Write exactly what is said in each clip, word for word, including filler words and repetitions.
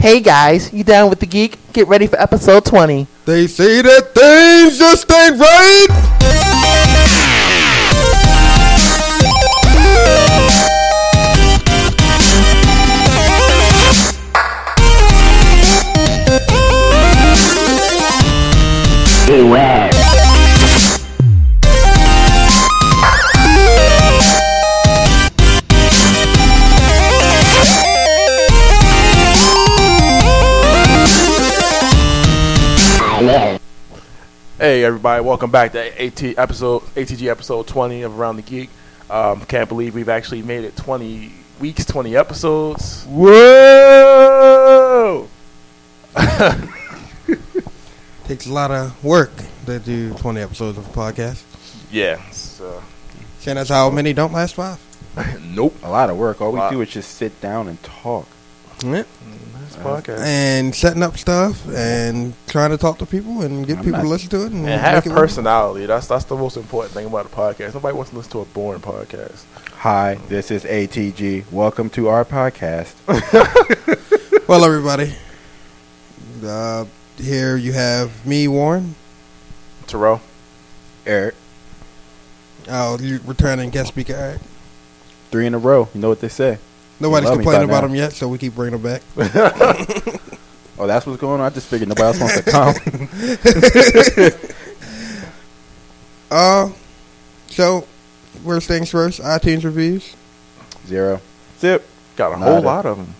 Hey guys, you down with the geek? Get ready for episode twenty. They say that things just ain't right. Beware. Hey everybody, welcome back to A T episode, A T G episode twenty of Around the Geek. Um, can't believe we've actually made it twenty weeks, twenty episodes. Whoa! Takes a lot of work to do twenty episodes of a podcast. Yeah. Uh, Saying that's how many don't last five? Nope. A lot of work. All we do is just sit down and talk. Yeah. Podcast. And setting up stuff and trying to talk to people and get I'm people not, to listen to it. And, and have it personality. Work. That's that's the most important thing about a podcast. Nobody wants to listen to a boring podcast. Hi, this is A T G. Welcome to our podcast. Well, everybody, uh, here you have me, Warren. Terrell. Eric. Oh, you returning guest speaker, Eric. Three in a row. You know what they say. Nobody's complaining about them yet, so we keep bringing them back. Oh, that's what's going on? I just figured nobody else wants to come. uh, so, worst things first, iTunes reviews. Zero. Zip. Got a Not whole it. lot of them.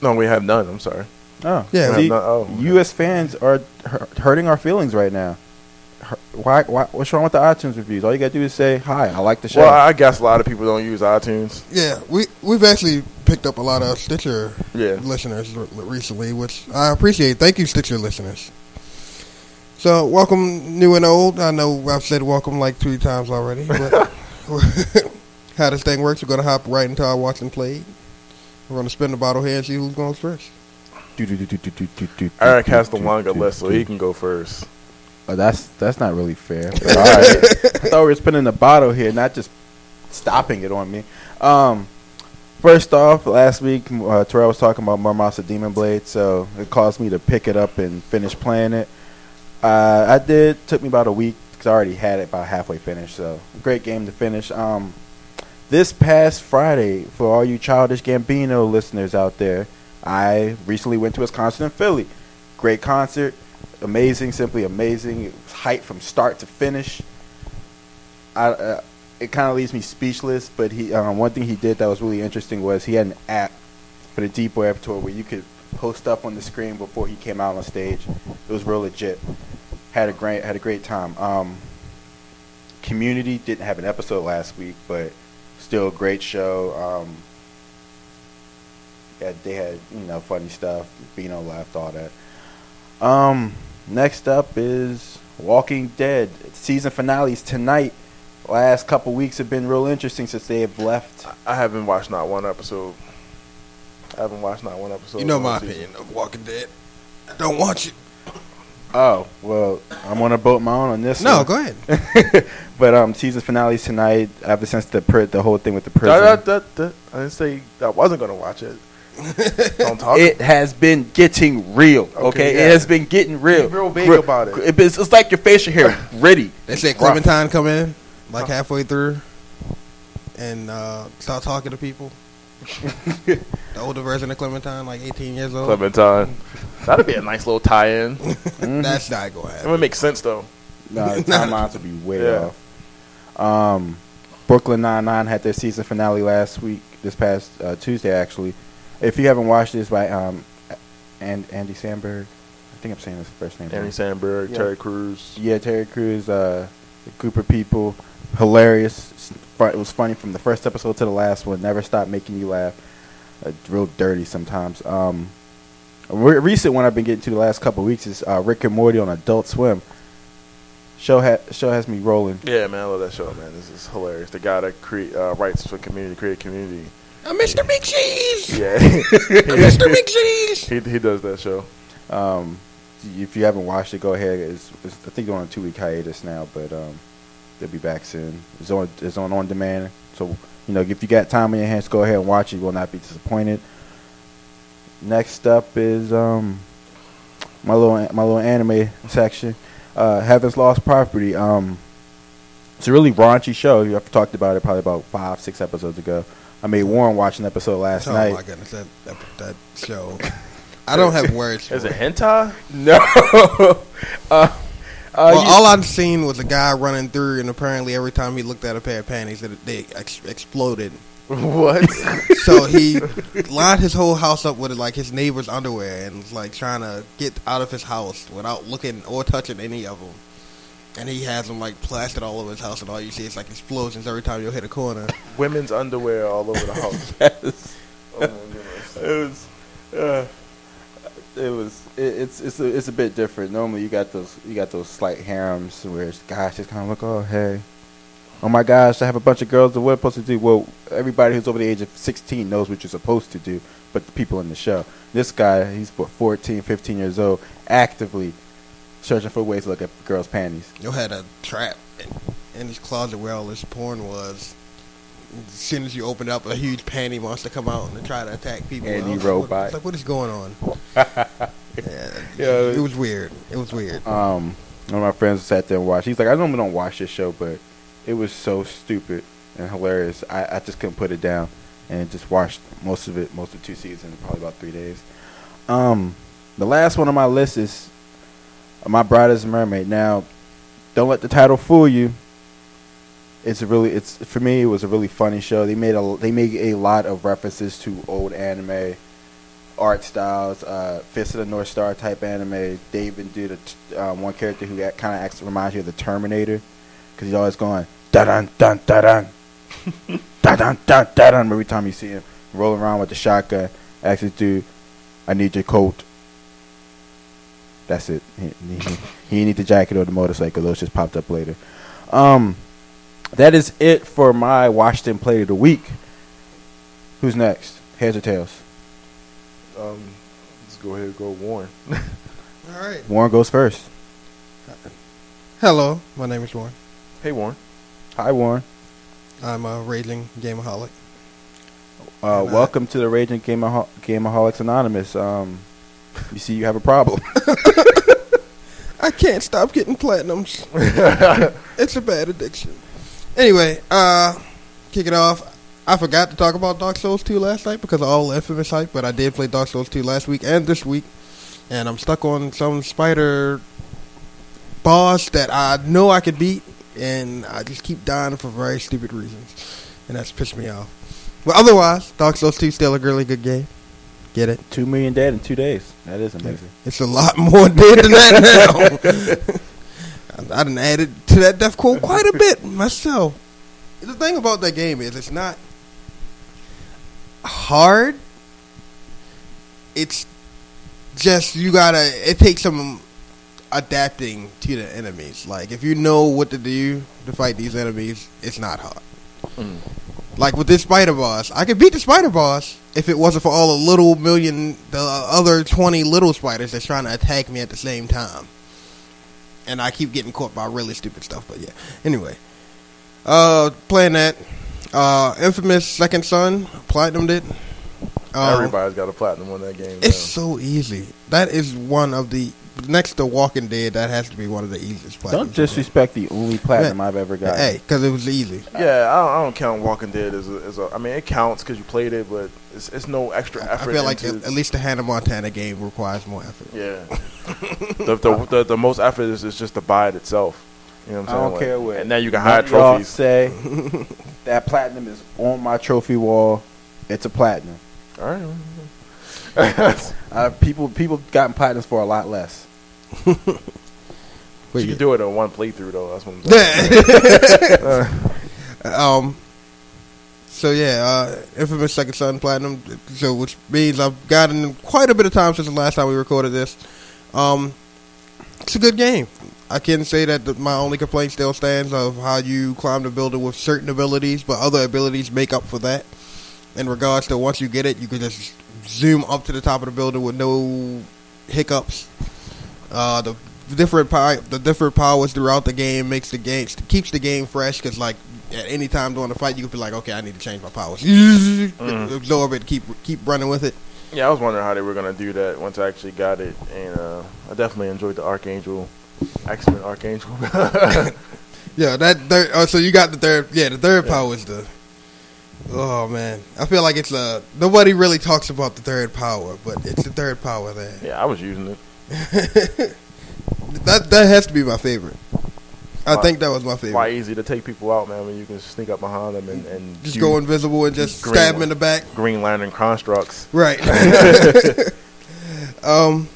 No, we have none. I'm sorry. Oh. Yeah. See, no, oh, you as fans are hurting our feelings right now. Why, why? What's wrong with the iTunes reviews? All you gotta do is say hi. I like the show. Well, I guess a lot of people don't use iTunes. Yeah, we we've actually picked up a lot of Stitcher yeah. listeners recently, which I appreciate. Thank you, Stitcher listeners. So, welcome new and old. I know I've said welcome like three times already, but how this thing works, we're gonna hop right into our watch and play. We're gonna spin the bottle here and see who's going first. Eric has the longer list, so he can go first. Oh, that's that's not really fair. But all right. I thought we were spinning the bottle here, not just stopping it on me. Um, first off, last week uh, Terrell was talking about Muramasa Demon Blade, so it caused me to pick it up and finish playing it. Uh, I did. Took me about a week because I already had it about halfway finished. So great game to finish. Um, this past Friday, for all you Childish Gambino listeners out there, I recently went to his concert in Philly. Great concert. Amazing, simply amazing. It was hype from start to finish. I, uh, it kind of leaves me speechless, but he um, one thing he did that was really interesting was he had an app for the Deep Web tour where you could post stuff on the screen before he came out on stage. It was real legit. Had a great had a great time. Um, Community didn't have an episode last week, but still a great show. Um, yeah, they had you know funny stuff. Bino laughed, all that. Um. Next up is Walking Dead. Season finales tonight. Last couple weeks have been real interesting since they have left. I haven't watched not one episode. I haven't watched not one episode. You know my opinion of Walking Dead. I don't watch it. Oh, well, I'm on a boat my own on this one. No, go ahead. But um, season finales tonight, ever since the per- the whole thing with the prison. Da, da, da, da. I didn't say I wasn't going to watch it. Don't talk. It has been getting real. Okay, okay? Yeah. It has been getting real. Be real vague Gr- about it. it it's, it's like your facial hair, gritty. They said Clementine come in like huh. halfway through and uh, start talking to people. The older version of Clementine, like eighteen years old. Clementine, that'd be a nice little tie-in. Mm-hmm. That's not going to happen. It would make sense though. Nah, the timelines would be way yeah. off. Um, Brooklyn Nine-Nine had their season finale last week. This past uh, Tuesday, actually. If you haven't watched this by um, and Andy Samberg, I think I'm saying his first name. Andy Samberg, yeah. Terry Crews. Yeah, Terry Crews. Uh, a group of people, hilarious. It was funny from the first episode to the last one. Never stopped making you laugh. Uh, real dirty sometimes. Um, a re- recent one I've been getting to the last couple of weeks is uh, Rick and Morty on Adult Swim. Show ha- show has me rolling. Yeah, man, I love that show, man. This is hilarious. The guy that create uh, writes for Community, create Community. Uh, Mister Big Cheese. Yeah, Mister Big Cheese. He he does that show. Um, if you haven't watched it, go ahead. It's, it's I think they're on a two week hiatus now, but um, they'll be back soon. It's on it's on on demand. So you know, if you got time in your hands, go ahead and watch it. You will not be disappointed. Next up is um my little my little anime section. Uh, Heaven's Lost Property. Um, it's a really raunchy show. You talked about it probably about five, six episodes ago. I made Warren watch an episode last oh night. Oh my goodness, that that, that show. I don't have words. Is it hentai? No. uh, Uh, well, you, all I've seen was a guy running through, and apparently every time he looked at a pair of panties, they ex- exploded. What? So he lined his whole house up with like his neighbor's underwear, and was like trying to get out of his house without looking or touching any of them. And he has them like plastered all over his house, and all you see is like explosions every time you hit a corner. Women's underwear all over the house. Yes. Oh my goodness. It was. Uh, It was it, it's it's a, it's a bit different. Normally you got those you got those slight harems where it's, gosh, it's kind of like, oh hey, oh my gosh, I have a bunch of girls that we're supposed to do. Well, everybody who's over the age of sixteen knows what you're supposed to do, but the people in the show, this guy, he's what, fourteen, fifteen years old, actively searching for ways to look at girls' panties. You had a trap in his closet where all this porn was. As soon as you open up, a huge panty wants to come out and try to attack people. Andy Robot. It's like, what is going on? yeah, yeah, it was weird. It was weird. Um, one of my friends sat there and watched. He's like, I normally don't watch this show, but it was so stupid and hilarious. I, I just couldn't put it down, and just watched most of it, most of two seasons, probably about three days. Um, the last one on my list is My Bride is a Mermaid. Now, don't let the title fool you. It's a really, it's for me, it was a really funny show. They made a, they made a lot of references to old anime art styles, uh, Fist of the North Star type anime. They even did a t- um, one character who kind of acts reminds you of the Terminator, because he's always going da dun dun da dun da dun dun da dun every time you see him rolling around with the shotgun. Asks this dude, "I need your coat." That's it. He didn't need the jacket or the motorcycle. Those just popped up later. Um. That is it for my Watched and Played of the Week. Who's next? Heads or tails? Um, let's go ahead and go Warren. All right. Warren goes first. Hello, my name is Warren. Hey, Warren. Hi, Warren. I'm a raging gameaholic. Uh, welcome I- to the Raging Gameaho- Gameaholics Anonymous. Um, you see, you have a problem. I can't stop getting platinums. It's a bad addiction. Anyway, uh, kick it off. I forgot to talk about Dark Souls two last night because of all the Infamous hype, but I did play Dark Souls two last week and this week, and I'm stuck on some spider boss that I know I could beat, and I just keep dying for very stupid reasons, and that's pissed me off. But otherwise, Dark Souls two is still a really good game. Get it? Two million dead in two days. That is amazing. It's a lot more dead than that now. I done added to that death quote quite a bit myself. The thing about that game is it's not hard. It's just you gotta. It takes some adapting to the enemies. Like if you know what to do to fight these enemies, it's not hard. Mm. Like with this spider boss, I could beat the spider boss if it wasn't for all the little million, the other twenty little spiders that's trying to attack me at the same time. And I keep getting caught by really stupid stuff, but yeah. Anyway, uh, playing that uh, Infamous Second Son, platinumed it. Um, Everybody's got a platinum on that game. It's now. So easy. That is one of the next to Walking Dead. That has to be one of the easiest platinums. Don't disrespect the only platinum yeah. I've ever got. Hey, because it was easy. Yeah, I don't, I don't count Walking Dead as a, as a. I mean, it counts because you played it, but it's, it's no extra effort. I feel like it, at least the Hannah Montana game requires more effort. Yeah. the, the, the the most effort is, is just the buy itself. You know what I'm saying? I don't like, care what. And now you can hide trophies. Say that platinum is on my trophy wall. It's a platinum. All right. uh, people people gotten platinums for a lot less. But you yeah. can do it on one playthrough though. That's what I'm saying. uh. Um. So yeah, uh, Infamous Second Son platinum. So which means I've gotten quite a bit of time since the last time we recorded this. Um, it's a good game. I can say that the, my only complaint still stands of how you climb the building with certain abilities, but other abilities make up for that. In regards to once you get it, you can just zoom up to the top of the building with no hiccups. Uh, the different power, the different powers throughout the game makes the game keeps the game fresh because like at any time during the fight you can be like, okay, I need to change my powers, mm. absorb it, keep keep running with it. Yeah, I was wondering how they were gonna do that once I actually got it, and uh, I definitely enjoyed the Archangel, X-Men Archangel. Yeah, that third. Oh, so you got the third. Yeah, the third yeah. power was the. Oh man, I feel like it's uh nobody really talks about the third power, but it's the third power there. Yeah, I was using it. that that has to be my favorite. I why, think that was my favorite. Why easy to take people out, man, when you can sneak up behind them and, and just go invisible and just green, stab them in the back. Green Lantern constructs, right? um,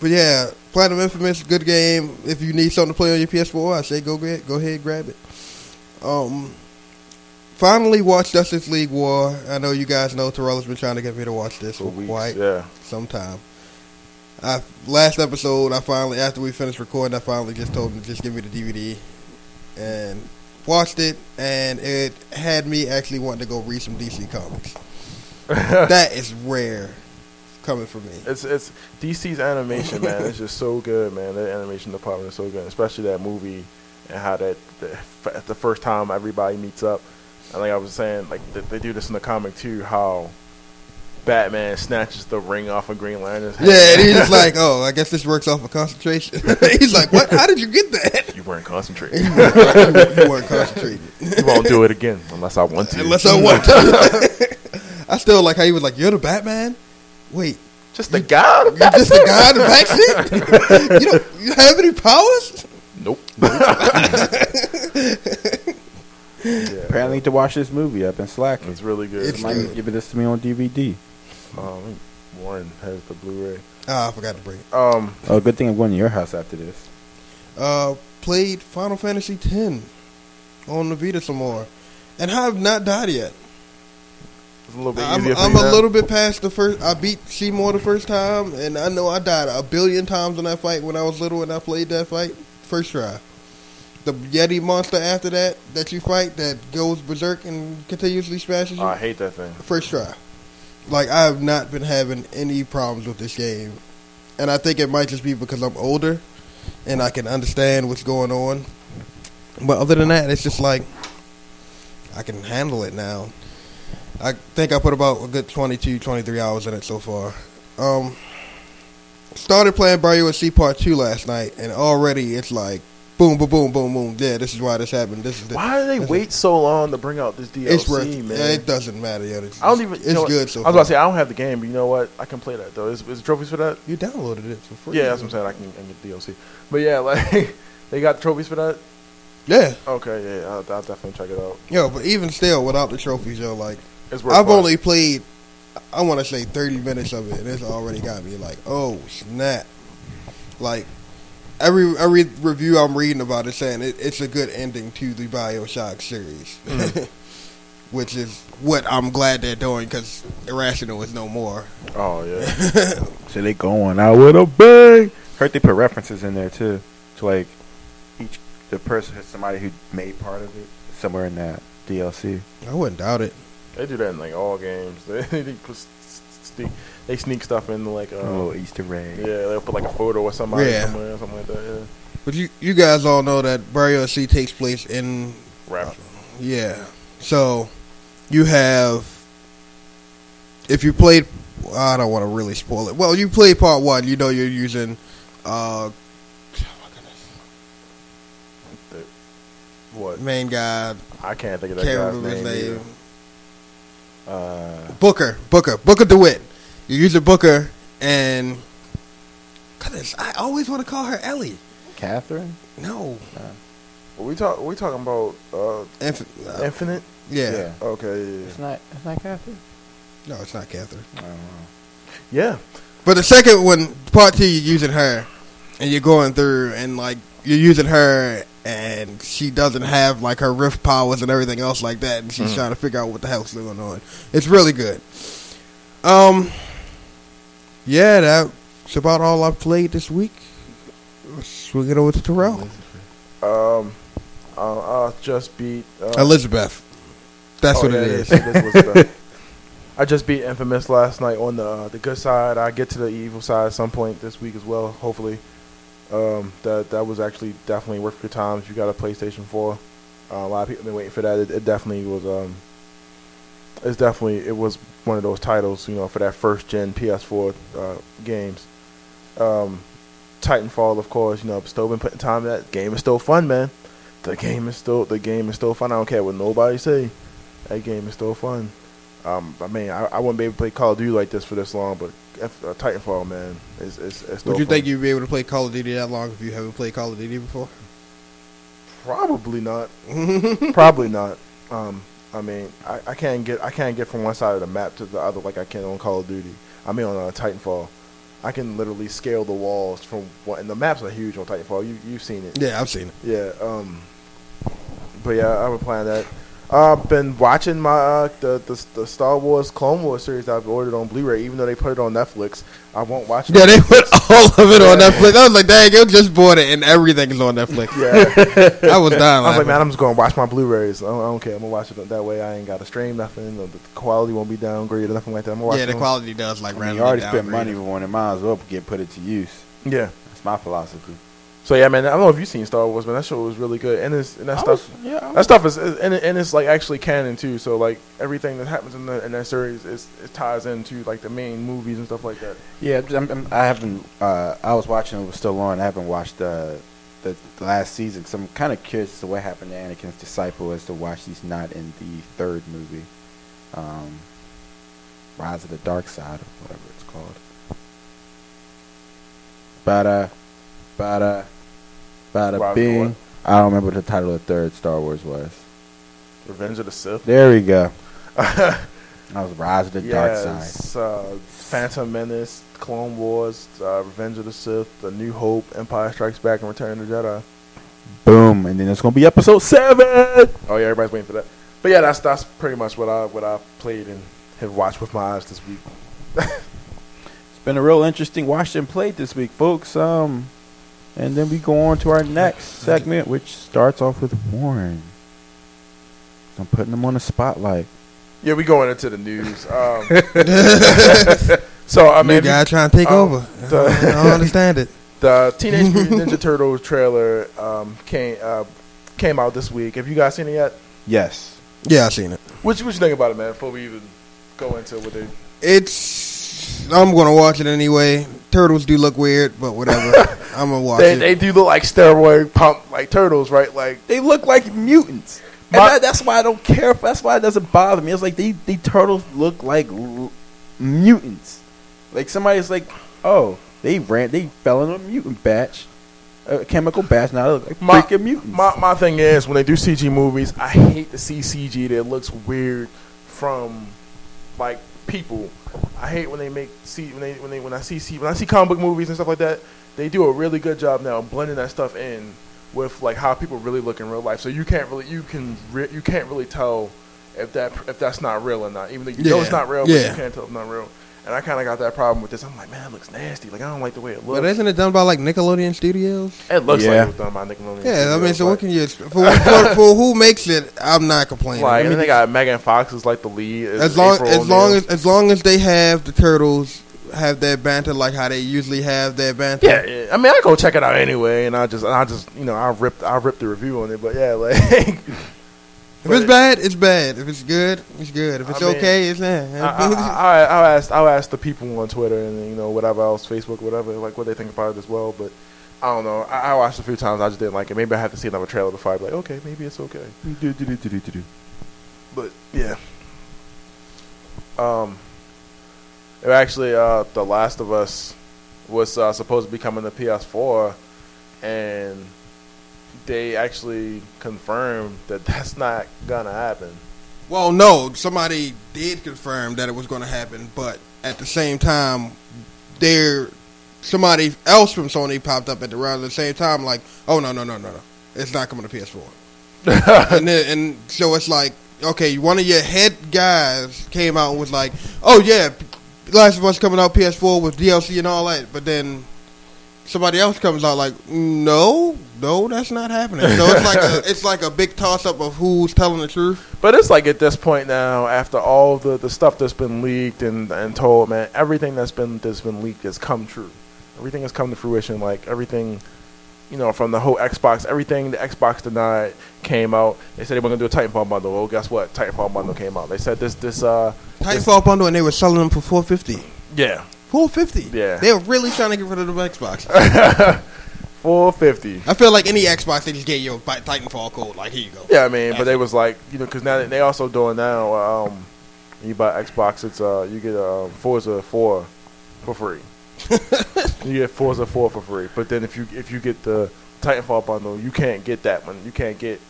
but yeah, Platinum Infamous, good game. If you need something to play on your P S four, I say go get, go ahead, grab it. Um. Finally watched Justice League War. I know you guys know Terrell's been trying to get me to watch this for, for weeks, quite yeah. some time. I, last episode, I finally, after we finished recording, I finally just told him to just give me the D V D. And watched it, and it had me actually wanting to go read some D C comics. That is rare coming from me. It's it's D C's animation, man. It's just so good, man. Their animation department is so good, especially that movie and how that, that the first time everybody meets up. And like I was saying, like th- they do this in the comic too, how Batman snatches the ring off of Green Lantern's head. Yeah, and he's just like, oh, I guess this works off of concentration. He's like, what? How did you get that? You weren't concentrating. you, weren't, you weren't concentrating. You won't do it again unless I want to. Unless I want to. I still like how he was like, you're the Batman? Wait. Just the guy? You're just the guy in the backseat? You don't you have any powers? Nope. Yeah. Apparently, I need to watch this movie up in Slack. It's really good. It's might good. Give it this to me on D V D. Um, Warren has the Blu-ray. Ah, I forgot to bring it. Um, oh, good thing I'm going to your house after this. Uh, played Final Fantasy X on the Vita some more, and I have not died yet. It's a little bit I'm, easier. I'm a now. little bit past the first. I beat Seymour the first time, and I know I died a billion times in that fight when I was little and I played that fight first try. The Yeti monster after that, that you fight, that goes berserk and continuously smashes you. Oh, I hate that thing. First try. Like, I have not been having any problems with this game. And I think it might just be because I'm older and I can understand what's going on. But other than that, it's just like, I can handle it now. I think I put about a good twenty-two, twenty-three hours in it so far. Um, started playing B R C Part two last night, and already it's like, boom, boom, boom, boom, boom. Yeah, this is why this happened. This is the, why do they wait it. so long to bring out this D L C, it's worth it. Man? Yeah, it doesn't matter. Yo. It's, I don't even. It's you know good. So I was about to say I don't have the game, but you know what? I can play that though. Is, is trophies for that? You downloaded it for free. Yeah, that's what I'm saying. I can, I can get D L C. But yeah, like they got trophies for that. Yeah. Okay. Yeah, I'll, I'll definitely check it out. Yo, but even still, without the trophies, yo, like it's worth I've fun. only played, I want to say thirty minutes of it, and it's already got me like, oh snap, like. Every every review I'm reading about it saying it, it's a good ending to the BioShock series, mm. which is what I'm glad they're doing because Irrational is no more. Oh yeah, so they going out with a bang. Heard they put references in there too, to like each the person, somebody who made part of it somewhere in that D L C. I wouldn't doubt it. They do that in like all games. They just sneak. They sneak stuff in like a um, oh, Easter egg. Yeah, they'll put like a photo or somebody yeah. somewhere or something like that. Yeah. But you, you guys all know that B R C takes place in Rapture. Uh, yeah. So you have if you played I don't want to really spoil it. Well, you played part one, you know you're using uh oh my goodness. What? Main guy. I can't think of that can't guy's name. name. Uh Booker. Booker. Booker DeWitt. You use a Booker and goodness, I always want to call her Ellie. Catherine? No. Uh, are we talk. Are we talking about uh, Inf- uh, Infinite? Yeah. yeah. Okay. Yeah. It's not. It's not Catherine. No, it's not Catherine. I don't know. Yeah. But the second one, part two, you're using her, and you're going through, and like you're using her, and she doesn't have like her rift powers and everything else like that, and she's mm. trying to figure out what the hell's going on. It's really good. Um. Yeah, that's about all I've played this week. Let's swing it over to Terrell. Um, I, I just beat... Uh, Elizabeth. That's oh, what yeah, it is. is. I just beat Infamous last night on the uh, the good side. I get to the evil side at some point this week as well, hopefully. Um, that that was actually definitely worth your time if you got a PlayStation four. Uh, a lot of people have been waiting for that. It, it definitely was... Um, it's definitely... It was... one of those titles, you know, for that first gen P S four uh, games. Um, Titanfall, of course, you know, I've still been putting time in that. Game is still fun, man. The game is still the game is still fun. I don't care what nobody say. That game is still fun. Um, I mean, I, I wouldn't be able to play Call of Duty like this for this long, but F, uh, Titanfall, man, is is still fun. Would you think you'd be able to play Call of Duty that long if you haven't played Call of Duty before? Probably not. Probably not. Um, I mean, I, I can't get I can't get from one side of the map to the other like I can on Call of Duty. I mean, on uh, Titanfall, I can literally scale the walls from one, and the maps are huge on Titanfall. You you've seen it. Yeah, I've seen it. Yeah. Um, but yeah, I've been playing that. I've uh, been watching my uh, the, the the Star Wars Clone Wars series that I've ordered on Blu-ray, even though they put it on Netflix. I won't watch it. Yeah, on they Netflix. Put all of it yeah. on Netflix. I was like, dang, you just bought it, and everything is on Netflix. Yeah, I was dying. I was like, man, I'm just going to watch my Blu-rays. I don't, I don't care. I'm going to watch it that way. I ain't got to stream nothing. The quality won't be downgraded or nothing like that. I'm gonna watch yeah, it the on. Quality does like I mean, randomly. You already spent money for one, and might as well get put it to use. Yeah, that's my philosophy. So yeah, man. I don't know if you've seen Star Wars, but that show was really good, and, it's, and that I stuff, was, yeah, that stuff is, is and, and it's like actually canon too. So like everything that happens in, the, in that series is it ties into like the main movies and stuff like that. Yeah, I'm, I'm, I haven't. Uh, I was watching it was still on. I haven't watched the the, the last season, so I'm kind of curious to what happened to Anakin's disciple as to why she's not in the third movie, um, Rise of the Dark Side, or whatever it's called. But uh. But uh, but a bing, I don't remember what the title of the third Star Wars was. Revenge of the Sith. There we go. That was Rise of the yeah, Dark Side. It's, uh, Phantom Menace, Clone Wars, uh, Revenge of the Sith, The New Hope, Empire Strikes Back, and Return of the Jedi. Boom, and then it's gonna be episode seven. Oh yeah, everybody's waiting for that. But yeah, that's that's pretty much what I what I played and have watched with my eyes this week. It's been a real interesting watch and play this week, folks. Um. And then we go on to our next segment, which starts off with Warren. I'm putting him on the spotlight. Yeah, we going into the news. Um, so I mean, you guys trying to take um, over. The, I don't understand it. The Teenage Mutant Ninja Turtles trailer um, came uh, came out this week. Have you guys seen it yet? Yes. Yeah, I've seen it. What you, what you think about it, man? Before we even go into what they, it's I'm gonna watch it anyway. Turtles do look weird, but whatever. I'm gonna watch they, it. They do look like steroid pump, like turtles, right? Like they look like mutants, My, and that, that's why I don't care. For, that's why it doesn't bother me. It's like they, the turtles look like l- mutants. Like somebody's like, oh, they ran, they fell in a mutant batch, a chemical batch. Now they look like my, freaking mutants. My my thing is when they do C G movies, I hate to see C G that looks weird from like people. I hate when they make see when they when they when I see see when I see comic book movies and stuff like that. They do a really good job now blending that stuff in with like how people really look in real life. So you can't really you can re- you can't really tell if that if that's not real or not. Even though you yeah. know it's not real, but yeah. you can't tell if it's not real. And I kind of got that problem with this. I'm like, man, it looks nasty. Like I don't like the way it looks. But isn't it done by like Nickelodeon Studios? It looks yeah. like it was done by Nickelodeon. Yeah, Studios. I mean, so like, what can you expect? For, for, for who makes it? I'm not complaining. Like, I mean, they got Megan Fox is like the lead. It's as long April as long as, as long as they have the turtles. Have their banter like how they usually have their banter. Yeah, yeah. I mean, I go check it out anyway, and I just, I just, you know, I ripped, I ripped the review on it. But yeah, like, if it's bad, it's bad. If it's good, it's good. If it's I mean, okay, it's not. I'll I, I, I ask, I'll ask the people on Twitter and you know whatever else, Facebook, whatever, like what they think about it as well. But I don't know. I, I watched it a few times. I just didn't like it. Maybe I have to see another trailer before I be like, okay, maybe it's okay. But yeah, um. Actually, uh, The Last of Us was uh, supposed to be coming to P S four, and they actually confirmed that that's not going to happen. Well, no, somebody did confirm that it was going to happen, but at the same time, there somebody else from Sony popped up at the around the same time, like, oh, no, no, no, no, no, it's not coming to P S four. and, then, and so it's like, okay, one of your head guys came out and was like, oh, yeah, Last of Us coming out P S four with D L C and all that, but then somebody else comes out like, no, no, that's not happening. So it's like a, it's like a big toss up of who's telling the truth. But it's like at this point now, after all the, the stuff that's been leaked and, and told, man, everything that's been that's been leaked has come true. Everything has come to fruition. Like everything, you know, from the whole Xbox, everything the Xbox denied came out. They said they were gonna do a Titanfall bundle. Well, guess what? Titanfall bundle came out. They said this this uh. Titanfall bundle, and they were selling them for four fifty. Yeah, four fifty. Yeah, they were really trying to get rid of the Xbox. Four fifty. I feel like any Xbox, they just get your Titanfall code. Like, here you go. Yeah, I mean, that's but it. They was like, you know, because now they, they also doing now. Um, you buy Xbox, it's uh, you get uh, Forza Four for free. You get Forza Four for free, but then if you if you get the Titanfall bundle, you can't get that one. You can't get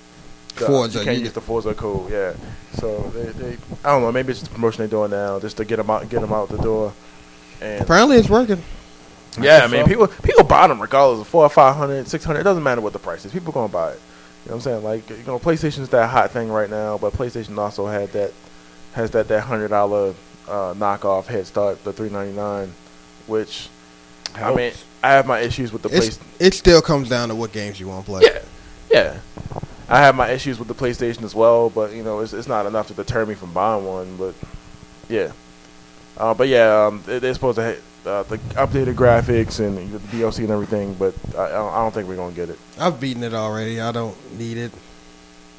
the, Forza. You can't you get, get the Forza code. Yeah. So they, they, I don't know. Maybe it's the promotion they're doing now, just to get them out, get them out the door. And apparently, it's working. Yeah, I mean, so. people people buy them regardless of four, five hundred, six hundred. It doesn't matter what the price is. People gonna buy it. You know what I'm saying? Like, you know, PlayStation's that hot thing right now, but PlayStation also had that has that that hundred dollar uh, knockoff head start, the three ninety nine, which helps. I mean, I have my issues with the PlayStation. It still comes down to what games you want to play. Yeah, yeah. I have my issues with the PlayStation as well, but you know, it's it's not enough to deter me from buying one. But yeah, uh, but yeah, um, they're supposed to. Ha- Uh, the updated graphics and the D L C and everything, but I, I don't think we're gonna get it. I've beaten it already. I don't need it.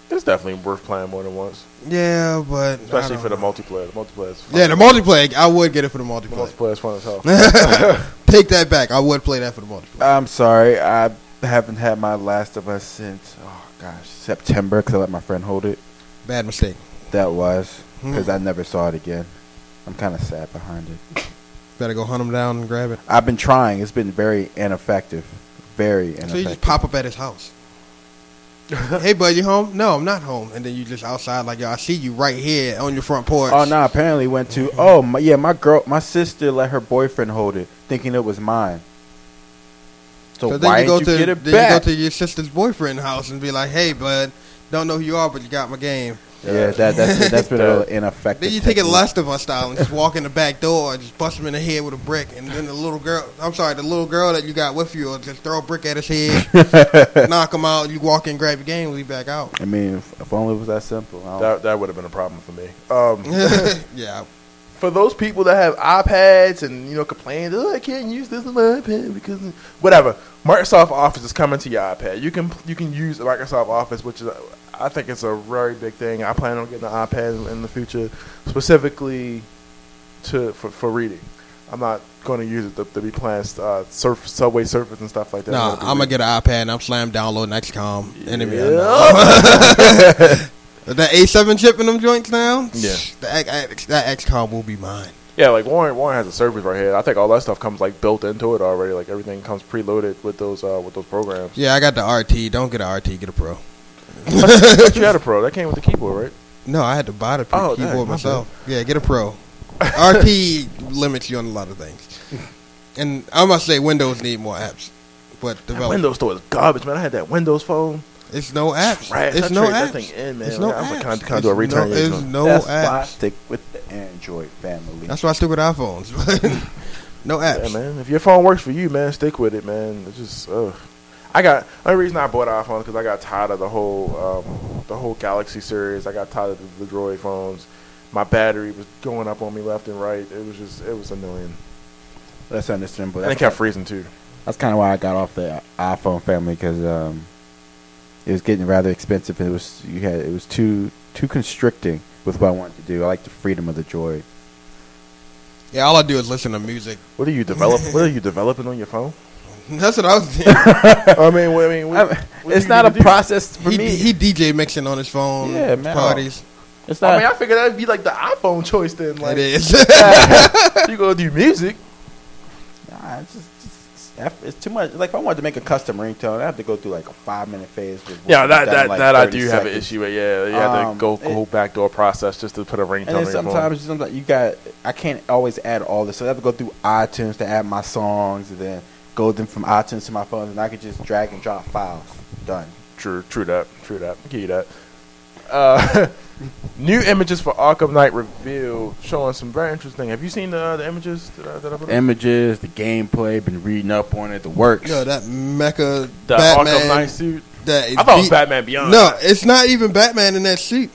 It's definitely worth playing more than once. Yeah, but especially for the know. multiplayer. The multiplayer is fun. Yeah, the multiplayer. I would get it for the multiplayer. The multiplayer is fun as hell. Take that back. I would play that for the multiplayer. I'm sorry, I haven't had my Last of Us since oh gosh September because I let my friend hold it. Bad mistake. That was because hmm. I never saw it again. I'm kind of sad behind it. Better go hunt him down and grab it. I've been trying. It's been very ineffective. Very ineffective. So you just pop up at his house. Hey, bud, you home? No, I'm not home. And then you just outside like, yo, I see you right here on your front porch. Oh, no, nah, apparently went to, oh, my, yeah, my girl, my sister let her boyfriend hold it, thinking it was mine. So, so then why you go didn't to, you get it then back? You go to your sister's boyfriend's house and be like, hey, bud, don't know who you are, but you got my game. Yeah, that that's that's been a ineffective. Then you take it Last of Us style and just walk in the back door and just bust him in the head with a brick, and then the little girl, I'm sorry, the little girl that you got with you, will just throw a brick at his head, knock him out. You walk in, grab your game, leave back out. I mean, if, if only it was that simple. That that would have been a problem for me. Um, yeah, for those people that have iPads and you know complain, oh, I can't use this on my iPad because whatever. Microsoft Office is coming to your iPad. You can you can use Microsoft Office, which is. I think it's a very big thing. I plan on getting an iPad in the future, specifically to for, for reading. I'm not going to use it to, to be playing uh, surf, Subway Surfers and stuff like that. Nah, I'm going to get an iPad and I'm slam downloading X COM. Yeah. Enemy I know. That A seven chip in them joints now? Yeah. That, that X COM will be mine. Yeah, like Warren Warren has a service right here. I think all that stuff comes like built into it already. Like everything comes preloaded with those uh, with those programs. Yeah, I got the R T. Don't get an R T. Get a Pro. But you had a Pro. That came with the keyboard, right? No, I had to buy the oh, keyboard dang, myself. Yeah, get a Pro. R T limits you on a lot of things. And I must say Windows need more apps. But the Windows store is garbage, man. I had that Windows phone. It's no apps. Trash. It's I no apps. That thing in, man. It's like, no I'm apps. Kind of, kind of do a return no, it's no That's apps. That's why I stick with the Android family. That's why I stick with iPhones. No apps. Yeah, man. If your phone works for you, man, stick with it, man. It's just, ugh. I got the only reason I bought iPhones because I got tired of the whole um, the whole Galaxy series. I got tired of the, the Droid phones. My battery was going up on me left and right. It was just it was annoying. That's understandable. And it kept freezing too. That's kind of why I got off the iPhone family because um, it was getting rather expensive. And it was you had it was too too constricting with what I wanted to do. I like the freedom of the Droid. Yeah, all I do is listen to music. What are you develop? What are you developing on your phone? That's what I was thinking. I mean, well, I mean, what, what it's not a do? process for he, me. He D J mixing on his phone. Yeah, man. Parties. It's not. I mean, I figured that'd be like the iPhone choice then. Like, it is. You go do music. Nah, it's just, it's, it's, it's too much. Like, if I wanted to make a custom ringtone, I have to go through like a five minute phase. With yeah, that that, like that I do seconds. have an issue with. Yeah, you have um, to go whole backdoor process just to put a ringtone. And then sometimes, sometimes you got. I can't always add all this, so I have to go through iTunes to add my songs, and then. Go them from iTunes to my phone, and I could just drag and drop files. Done. True, true that, true that. I'll give you that. Uh, new images for Arkham Knight revealed, showing some very interesting. Have you seen the the images that I, that I put up? Images, the gameplay, been reading up on it, the works. Yo, that mecha the Batman, Arkham Knight suit. That I thought be- it was Batman Beyond. No, it's not even Batman in that suit.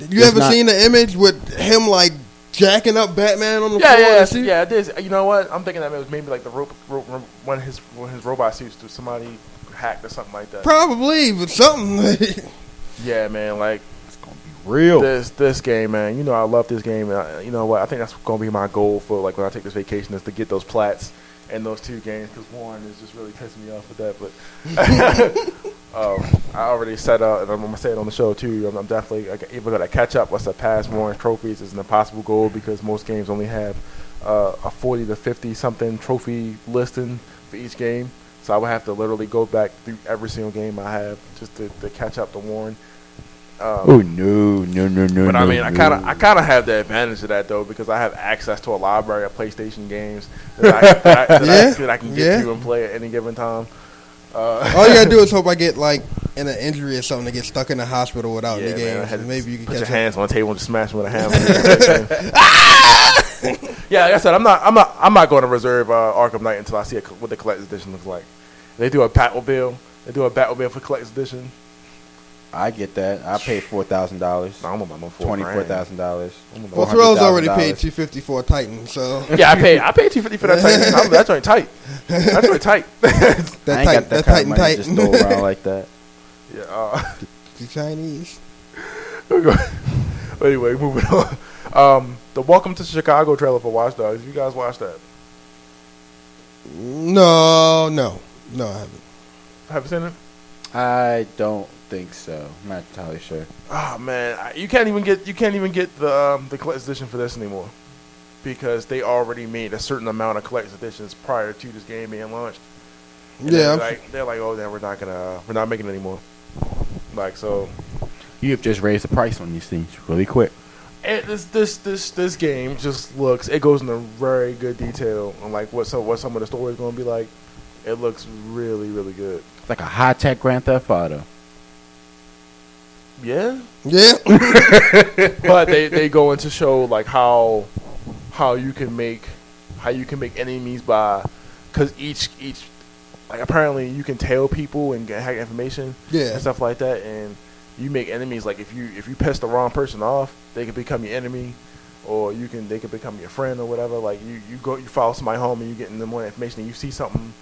You it's ever not- seen the image with him like? Jacking up Batman on the yeah, floor. Yeah, and yeah, it is. You know what? I'm thinking that it was maybe like the rope, rope, one of his one of his robot suits to somebody hacked or something like that. Probably, but something. Yeah, man. Like it's gonna be real. This this game, man. You know, I love this game. And I, you know what? I think that's going to be my goal for like when I take this vacation is to get those plats and those two games because Warren is just really pissing me off with that. But um, I already set up, and I'm going to say it on the show too. I'm, I'm definitely like, able to catch up once I pass Warren's trophies. It's an impossible goal because most games only have uh, a forty to fifty something trophy listing for each game. So I would have to literally go back through every single game I have just to, to catch up to Warren. Um, oh no, no, no, no! But I mean, no, I kind of, I kind of have the advantage of that though because I have access to a library of PlayStation games that I, that I, that yeah. I, that I can get yeah. to and play at any given time. Uh, All you gotta do is hope I get like in an injury or something to get stuck in the hospital without yeah, the game. So maybe you can put catch your hands up. On the table and just smash them with a hammer. Yeah, like I said, I'm not, I'm not, I'm not going to reserve uh, Arkham Knight until I see a, what the collector's edition looks like. They do a battle bill. They do a battle bill for collector's edition. I get that. I paid four thousand dollars. I'm about my twenty-four thousand dollars. Well, Terrell's already paid two fifty for a Titan, so yeah, I paid. I paid two fifty for that Titan. I'm, that's right, tight. That's right, tight. That I ain't tight, got that, that kind of money just throw around like that. Yeah, uh, the Chinese. Anyway, moving on. Um, the Welcome to Chicago trailer for Watch Dogs. You guys watched that? No, no, no. I haven't. Haven't seen it. I don't think so. I'm not entirely sure. Oh man, I, you can't even get you can't even get the um, the collector's edition for this anymore because they already made a certain amount of collector's editions prior to this game being launched. And yeah, they're like, they're like, oh, then we're not gonna uh, we're not making it anymore. Like so, you have just raised the price on these things really quick. It, this this this this game just looks. It goes into very good detail on like what some what some of the story is gonna be like. It looks really really good. It's like a high tech Grand Theft Auto. Yeah, yeah. But they, they go into show like how how you can make how you can make enemies by because each each like apparently you can tail people and get hack information yeah. and stuff like that, and you make enemies like if you if you piss the wrong person off they can become your enemy or you can they can become your friend or whatever. Like you, you go you follow somebody home and you get in the more information and you see something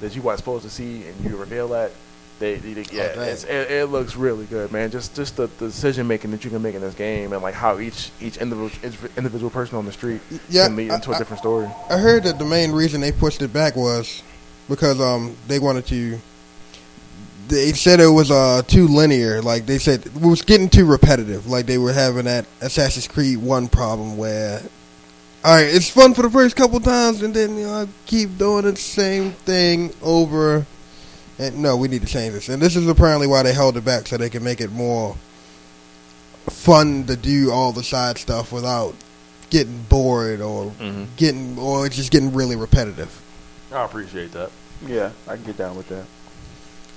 that you weren't supposed to see and you reveal that. They, they, they, yeah, oh, it's, it, it looks really good, man. Just, just the, the decision making that you can make in this game, and like how each each individual individual person on the street yeah, can lead into I, a different I, story. I heard that the main reason they pushed it back was because um they wanted to. They said it was uh too linear. Like they said, it was getting too repetitive. Like they were having that Assassin's Creed one problem where, all right, it's fun for the first couple times, and then you know, I keep doing the same thing over. And no, we need to change this. And this is apparently why they held it back, so they can make it more fun to do all the side stuff without getting bored or mm-hmm. getting or just getting really repetitive. I appreciate that. Yeah, I can get down with that.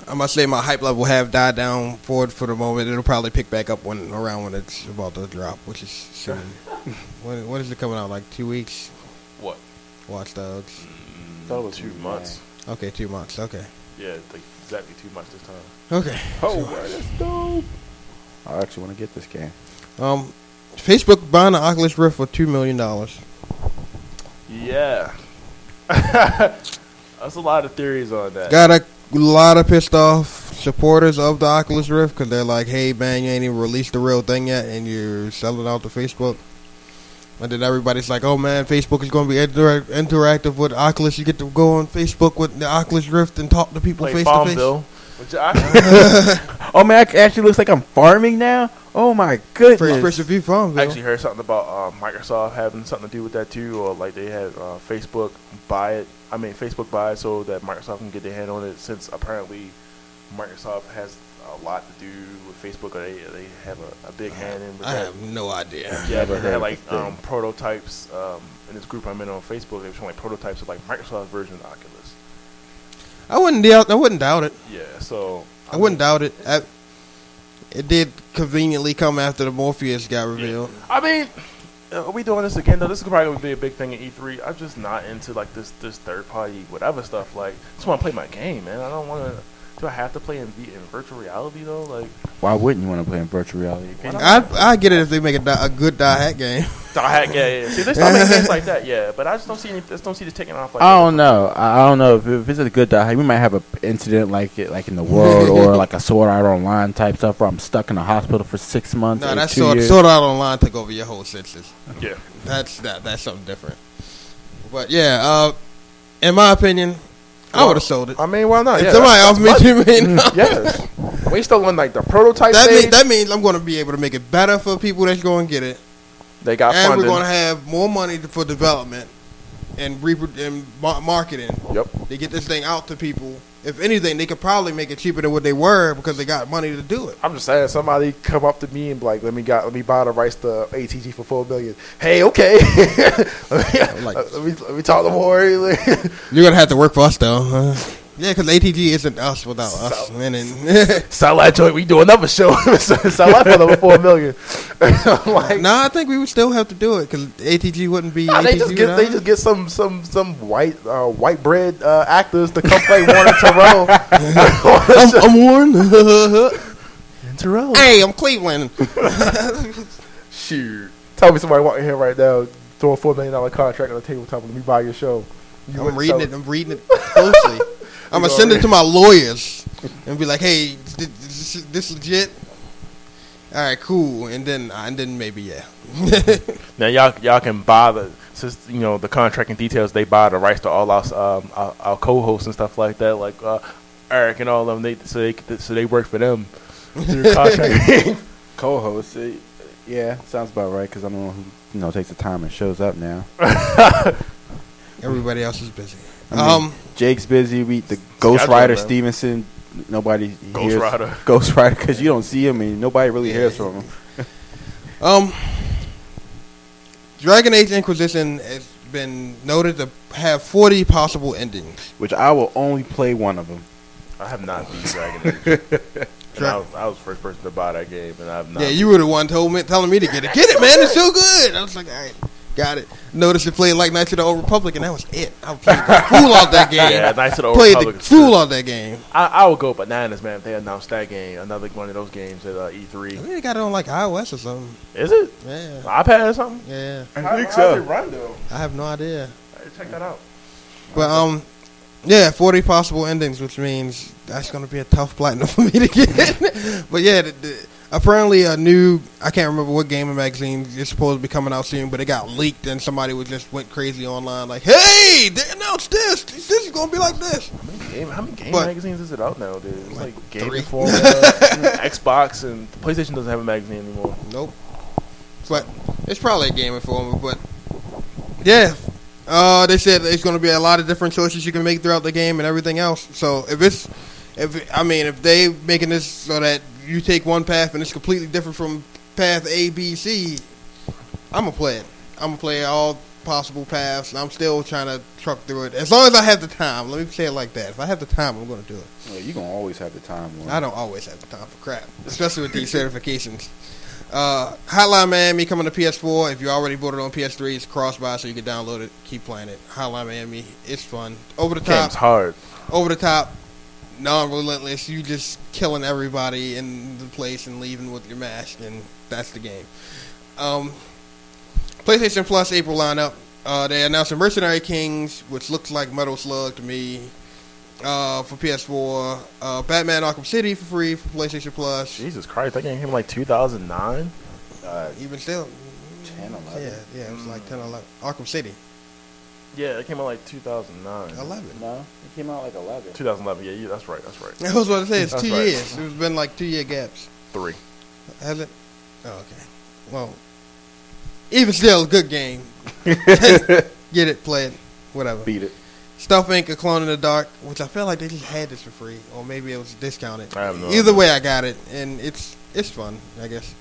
I must say my hype level have died down for it for the moment. It'll probably pick back up when around when it's about to drop, which is soon. when, when is it coming out? Like two weeks? What? Watch Dogs. Mm, I thought it was two months. Man. Okay, two months. Okay. Yeah, like exactly too much this time. Okay. Oh, so, that's dope. I actually want to get this game. Um, Facebook buying an Oculus Rift for two million dollars. Yeah, that's a lot of theories on that. Got a lot of pissed off supporters of the Oculus Rift because they're like, "Hey, man, you ain't even released the real thing yet, and you're selling out to Facebook." And then everybody's like, oh, man, Facebook is going to be inter- interactive with Oculus. You get to go on Facebook with the Oculus Rift and talk to people face-to-face. Oh, man, it actually looks like I'm farming now? Oh, my goodness. First person view Farmville. I actually heard something about uh, Microsoft having something to do with that, too, or like they had uh, Facebook buy it. I mean, Facebook buy it so that Microsoft can get their hand on it since apparently Microsoft has a lot to do with Facebook, or they they have a, a big hand in. With I that. have no idea. Yeah, but they had like um, prototypes um, in this group I'm in on Facebook. They were showing like prototypes of like Microsoft version of Oculus. I wouldn't doubt. I wouldn't doubt it. Yeah, so I, I mean, wouldn't doubt it. I, it did conveniently come after the Morpheus got revealed. Yeah. I mean, are we doing this again? Though this is probably gonna be a big thing in E three. I'm just not into like this this third party whatever stuff. Like, I just want to play my game, man. I don't want to. Do I have to play in, v- in virtual reality though? Like, why wouldn't you want to play in virtual reality? I I get it if they make a, di- a good die hack game. Die hack, yeah, yeah. See, they start making games like that, yeah. But I just don't see any, just don't see this taking off. Like, I don't know. I don't know if, if it's a good die hack. We might have an incident like it, like in the world, or like a Sword Art Online type stuff, where I'm stuck in a hospital for six months. No, that's Sword, Sword Art Online took over your whole senses. Yeah, that's that. That's something different. But yeah, uh, in my opinion. Well, I would have sold it. I mean, why not? If yeah, somebody else made you, you know? Yes. We still on like the prototype that stage. Mean, that means I'm going to be able to make it better for people that's going to get it. They got and funded. We're going to have more money for development and re- and marketing. Yep. They get this thing out to people. If anything, they could probably make it cheaper than what they were because they got money to do it. I'm just saying, somebody come up to me and be like, "Let me got, let me buy the rights to A T G for four billion." Hey, okay. let, me, like, let me let me talk to more. You're gonna have to work for us though. Huh? Yeah, because A T G isn't us without so, us. Man, and satellite joint, we do another show. Satellite for over four million. Like, no, nah, I think we would still have to do it because A T G wouldn't be. Nah, A T G they just get they just get some some some white uh, white bread uh, actors to come play Warren Terrell. I'm, I'm Warren and Terrell. Hey, I'm Cleveland. Shoot, tell me somebody walking here right now, throw a four million dollar contract on the tabletop and let me buy your show. You I'm reading it. I'm reading it closely. I'm going to send it to my lawyers and be like, hey, this is this legit? All right, cool. And then and then maybe, yeah. Now, y'all y'all can buy the, since, you know, the contract and details, they buy the rights to all our um, our, our co-hosts and stuff like that, like uh, Eric and all of them, they, so, they, so they work for them through contract. Co-hosts, yeah, sounds about right, because I'm the one who, you know, takes the time and shows up now. Everybody else is busy. I mean, um, Jake's busy. We the Ghost Rider him, Stevenson. Nobody Ghost hears Rider. Ghost Rider because you don't see him and nobody really yeah. hears from him. um, Dragon Age Inquisition has been noted to have forty possible endings, which I will only play one of them. I have not beat Dragon Age. I, was, I was the first person to buy that game, and I've not. Yeah, you were the one told me, telling me to get it. Get it, man! It's so good. I was like, all right. Got it. Noticed it played like Knights of the Old Republic, and that was it. I played the fool out that game. Yeah, Knights of the Old played Republic. Played the fool out that game. I, I would go bananas, man, if they announced that game. Another one of those games at uh, E three. I think they got it on like iOS or something. Is it? Yeah. iPad or something? Yeah. I how, think so. How did it run, though? I have no idea. Right, check that out. But, um, yeah, forty possible endings, which means that's going to be a tough platinum for me to get. But, yeah, the, the, apparently a new, I can't remember what gaming magazine is supposed to be coming out soon, but it got leaked and somebody was just went crazy online like, hey, they announced this. This is going to be like this. How many game, how many game but, magazines is it out now, dude? It's like, like Game Informer, Xbox, and PlayStation doesn't have a magazine anymore. Nope. But it's probably a Game Informer, but yeah. Uh, they said there's going to be a lot of different choices you can make throughout the game and everything else. So if it's, if I mean, if they making this so that you take one path and it's completely different from path A, B, C, I'm going to play it. I'm going to play all possible paths. I'm still trying to truck through it. As long as I have the time. Let me say it like that. If I have the time, I'm going to do it. Yeah, you're going to always have the time. Lauren. I don't always have the time for crap, especially with these certifications. Uh, Hotline Miami coming to P S four. If you already bought it on P S three, it's cross-buy, so you can download it. Keep playing it. Hotline Miami, it's fun. Over the top. Game's hard. Over the top. Non-relentless, you just killing everybody in the place and leaving with your mask, and that's the game. Um, PlayStation Plus April lineup. Uh, they announced Mercenary Kings, which looks like Metal Slug to me, uh, for P S four. Uh, Batman Arkham City for free for PlayStation Plus. Jesus Christ, that game came in like two thousand nine? Uh, Even still. ten, eleven. Yeah, yeah, it was mm. like ten, eleven. Arkham City. Yeah, it came out like two thousand nine. eleven. No, it came out like eleven. twenty eleven, yeah, yeah, that's right, that's right. I was about to say, it's that's two right. years. It's been like two-year gaps. Three. Has it? Oh, okay. Well, even still, good game. Get it, play it, whatever. Beat it. Stealth Incorporated. A Clone in the Dark, which I feel like they just had this for free, or maybe it was discounted. I have no Either idea. way, I got it, and it's it's fun, I guess.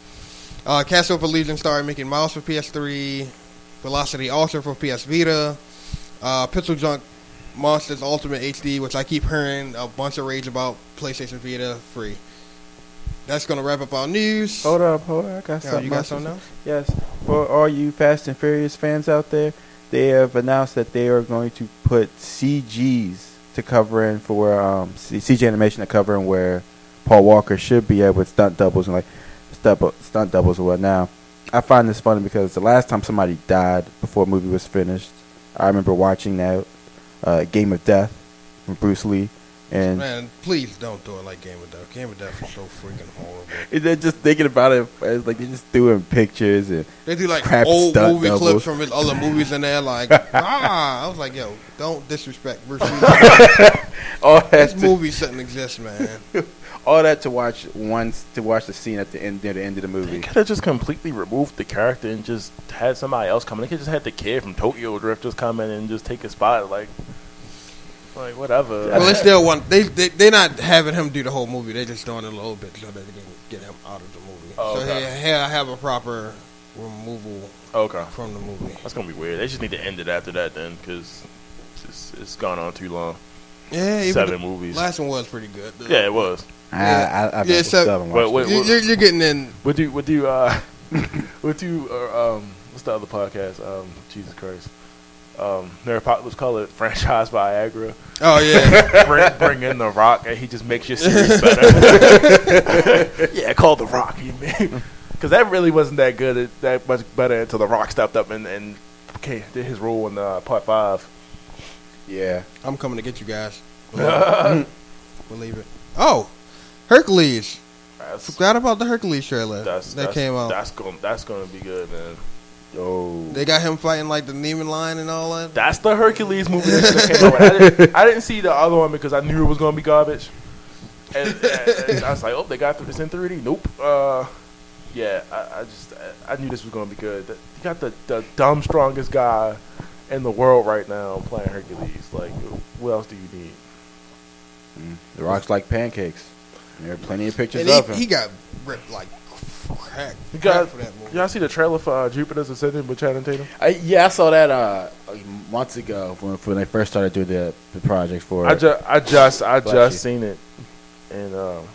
Uh, Castle for Legion started making Miles for P S three, Velocity also for P S Vita. Uh, Pixel Junk Monsters Ultimate H D, which I keep hearing a bunch of rage about, PlayStation Vita free. That's going to wrap up our news. Hold up, hold up. I got something. You got something else? Yes. For all you Fast and Furious fans out there, they have announced that they are going to put C Gs to covering for um, C G Animation to covering where Paul Walker should be at with stunt doubles and like stunt stunt doubles or what. Now, I find this funny because the last time somebody died before a movie was finished, I remember watching that uh, Game of Death from Bruce Lee. And man, please don't do it like Game of Death. Game of Death is so freaking horrible. And they're just thinking about it. It's like they're just doing pictures and they do like old movie doubles. Clips from his other movies in there. Like ah, I was like, yo, don't disrespect Bruce Lee. All this to, movie doesn't exist, man. All that to watch once to watch the scene at the end near the end of the movie. They could have just completely removed the character and just had somebody else come in. They could just had the kid from Tokyo Drift just come in and just take his spot, like. Like, whatever. Well, they still want... They, they, they're not having him do the whole movie. They're just doing it a little bit so that they can get him out of the movie. Oh, so okay. He'll he have a proper removal okay. from the movie. That's going to be weird. They just need to end it after that, then, because it's, it's gone on too long. Yeah, even seven movies. Last one was pretty good. Though. Yeah, it was. Yeah, I, I, I yeah, seven. Wait, wait, you, you're, you're getting in... What do... What do... Uh, what do... Uh, um, what's the other podcast? Um, Jesus Christ. Um, their pop was called it Franchise Viagra. Oh yeah, bring, bring in The Rock, and he just makes your series better. Yeah, call The Rock, because that really wasn't that good, it, that much better until The Rock stepped up and, and okay, did his role in uh, part five. Yeah, I'm coming to get you guys. Believe it. Believe it. Oh, Hercules. That's, Forgot about the Hercules trailer that's, that that's, came out. That's going. That's going to be good, man. Oh. They got him fighting like the Neiman Lion and all that. That's the Hercules movie that came over. I didn't, I didn't see the other one because I knew it was going to be garbage. And, and, and I was like, oh, they got through this in three D? Nope. Uh, yeah, I, I just I, I knew this was going to be good. You got the, the dumb strongest guy in the world right now playing Hercules. Like, what else do you need? Mm, the Rock's like pancakes. There are plenty of pictures and he, of him. He got ripped like Crack, you got, for that movie. Y'all see the trailer for uh, Jupiter's Ascending with Channing Tatum? I, yeah, I saw that uh, months ago when, when they first started doing the, the project for I it. Ju- I just, I Bless just you. seen it, and um,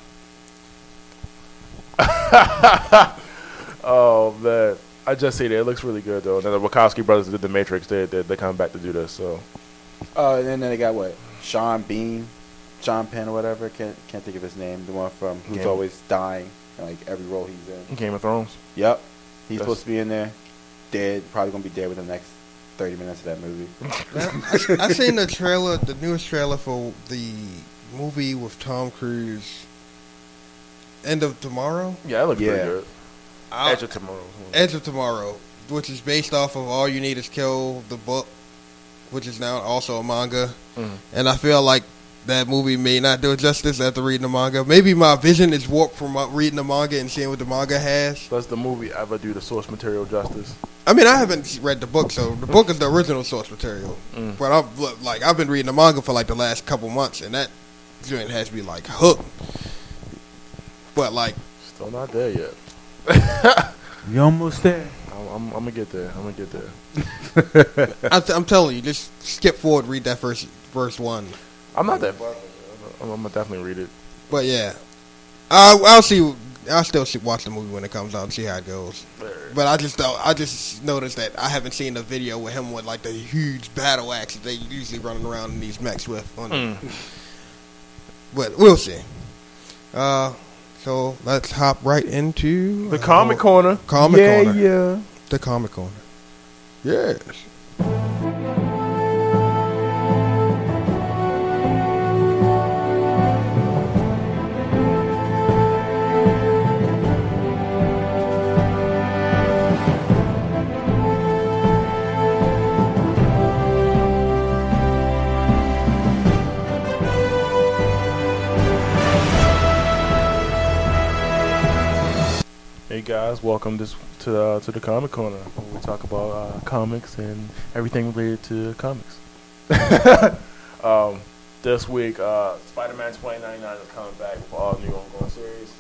oh man, I just seen it. It looks really good though. Now the Wachowski brothers did the Matrix. They they, they come back to do this. So, uh, and then they got what Sean Bean, Sean Penn or whatever. Can't can't think of his name. The one from Who's Game. Always Dying. Like every role he's in. Game of Thrones. Yep. He's That's supposed to be in there. Dead. Probably going to be dead within the next thirty minutes of that movie. I, I, I seen the trailer, the newest trailer for the movie with Tom Cruise. End of Tomorrow? Yeah, it looks yeah. pretty good. I'll, Edge of Tomorrow. Edge of Tomorrow, which is based off of All You Need Is Kill, the book, which is now also a manga. Mm-hmm. And I feel like that movie may not do it justice after reading the manga. Maybe my vision is warped from reading the manga and seeing what the manga has. Does the movie ever do the source material justice? I mean, I haven't read the book, so the book is the original source material. Mm. But I've like I've been reading the manga for like the last couple months, and that joint has me like hooked. But like, still not there yet. You almost there. I'm, I'm, I'm gonna get there. I'm gonna get there. I th- I'm telling you, just skip forward, read that first verse one. I'm not that far. I'm, I'm gonna definitely read it. But yeah, I, I'll see. I'll still see, watch the movie when it comes out and see how it goes. But I just I just noticed that I haven't seen the video with him with like the huge battle axe that they usually running around in these mechs with. On mm. But we'll see. Uh, so let's hop right into the uh, comic corner. Comic yeah, corner. Yeah, yeah. The comic corner. Yes. Guys, welcome this to uh, to the Comic Corner, where we talk about uh, comics and everything related to comics. um, this week, uh, Spider-Man twenty ninety-nine is coming back with all new ongoing series.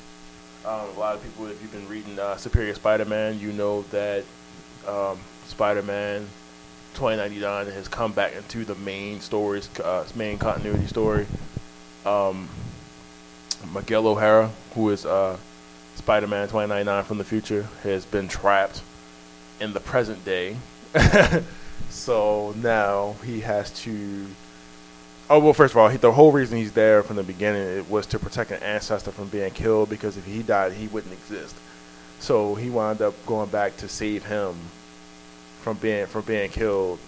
Um, a lot of people, if you've been reading uh, Superior Spider-Man, you know that um, Spider-Man twenty ninety-nine has come back into the main stories, uh, main continuity story. Um, Miguel O'Hara, who is uh, Spider-Man twenty ninety-nine from the future, has been trapped in the present day. So now he has to Oh, well, first of all, he, the whole reason he's there from the beginning it was to protect an ancestor from being killed, because if he died, he wouldn't exist. So he wound up going back to save him from being from being killed,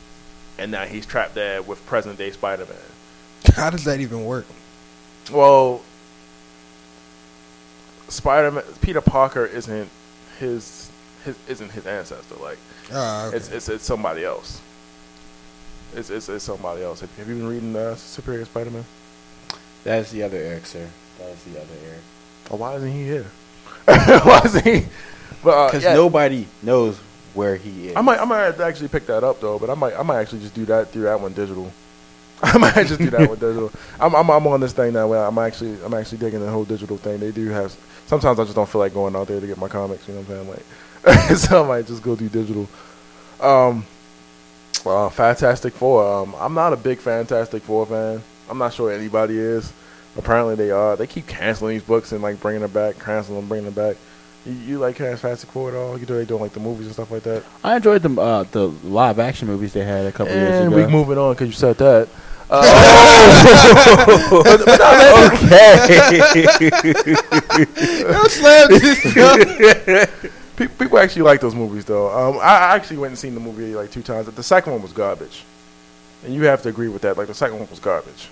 and now he's trapped there with present-day Spider-Man. How does that even work? Well, Spider-Man, Peter Parker isn't his, his isn't his ancestor. Like, oh, okay. it's, it's it's somebody else. It's, it's, it's somebody else. Have you been reading uh, Superior Spider-Man? That's the other Eric, sir. That's the other Eric. Oh, why isn't he here? Why isn't he? Because uh, yeah. nobody knows where he is. I might I might have to actually pick that up though, but I might I might actually just do that through that one digital. I might just do that with digital. I'm, I'm I'm on this thing now. Where I'm actually I'm actually digging the whole digital thing. They do have. Sometimes I just don't feel like going out there to get my comics. You know what I'm saying? Like, so I might just go do digital. Um. Uh, Fantastic Four. Um, I'm not a big Fantastic Four fan. I'm not sure anybody is. Apparently they are. They keep canceling these books and like bringing them back, canceling them, bringing them back. You, you like Fantastic Four at all? You know they don't like the movies and stuff like that. I enjoyed the uh, the live action movies they had a couple and years ago. And we moving on because you said that. Uh, oh. but, but no, okay. People actually like those movies though. Um, I actually went and seen the movie like two times. The second one was garbage, and you have to agree with that. Like the second one was garbage.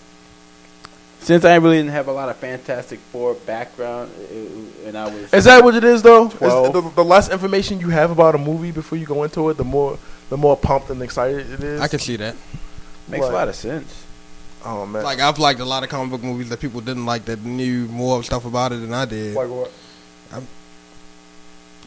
Since I really didn't have a lot of Fantastic Four background, it, and I was is that what it is though? Is the, the less information you have about a movie before you go into it, the more the more pumped and excited it is. I can see that. Makes like, a lot of sense. Oh man! Like I've liked a lot of comic book movies that people didn't like that knew more stuff about it than I did. Like what? I'm,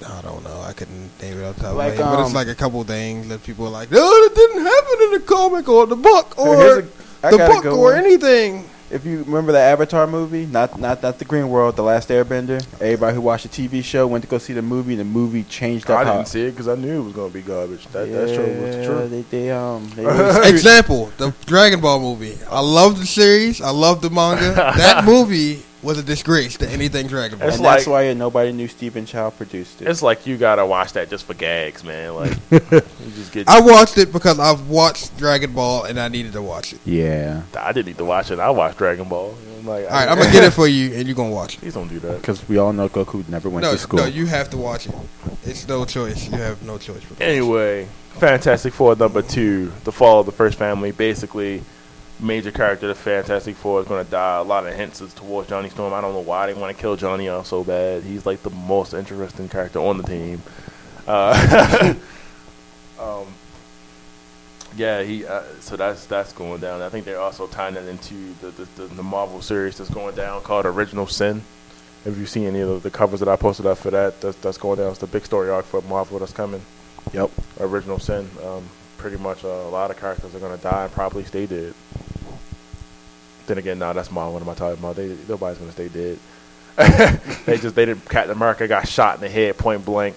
I don't know. I couldn't name it off the top of my head, but it's like a couple things that people are like, no, that didn't happen in the comic or the book or a, the book or one. Anything. If you remember the Avatar movie, not not not the Green World, The Last Airbender. Everybody who watched the T V show went to go see the movie. The movie changed up. I didn't see it because I knew it was going to be garbage. That, yeah, that show was true. They, they, um, they was example, the Dragon Ball movie. I love the series. I love the manga. That movie was a disgrace to anything Dragon Ball. It's and like, that's why nobody knew Stephen Chow produced it. It's like you got to watch that just for gags, man. Like, you just get I watched it because I've watched Dragon Ball and I needed to watch it. Yeah. I didn't need to watch it. I watched Dragon Ball. I'm like, all right, I'm going to get it for you and you're going to watch it. Please don't do that. Because we all know Goku never went no, to school. No, you have to watch it. It's no choice. You have no choice. Anyway, Fantastic Four number two, The Fall of the First Family, basically... Major character, the Fantastic Four, is going to die. A lot of hints is towards Johnny Storm. I don't know why they want to kill Johnny off so bad. He's like the most interesting character on the team. Uh, um, yeah, he. Uh, so that's that's going down. I think they're also tying that into the the, the the Marvel series that's going down called Original Sin. If you see any of the covers that I posted up for that, that's, that's going down. It's the big story arc for Marvel that's coming. Yep, Original Sin. Um, pretty much uh, a lot of characters are going to die and probably stay dead. Then again, nah, that's my, what am I talking about? They, nobody's going to stay dead. they just, they didn't, Captain America got shot in the head point blank,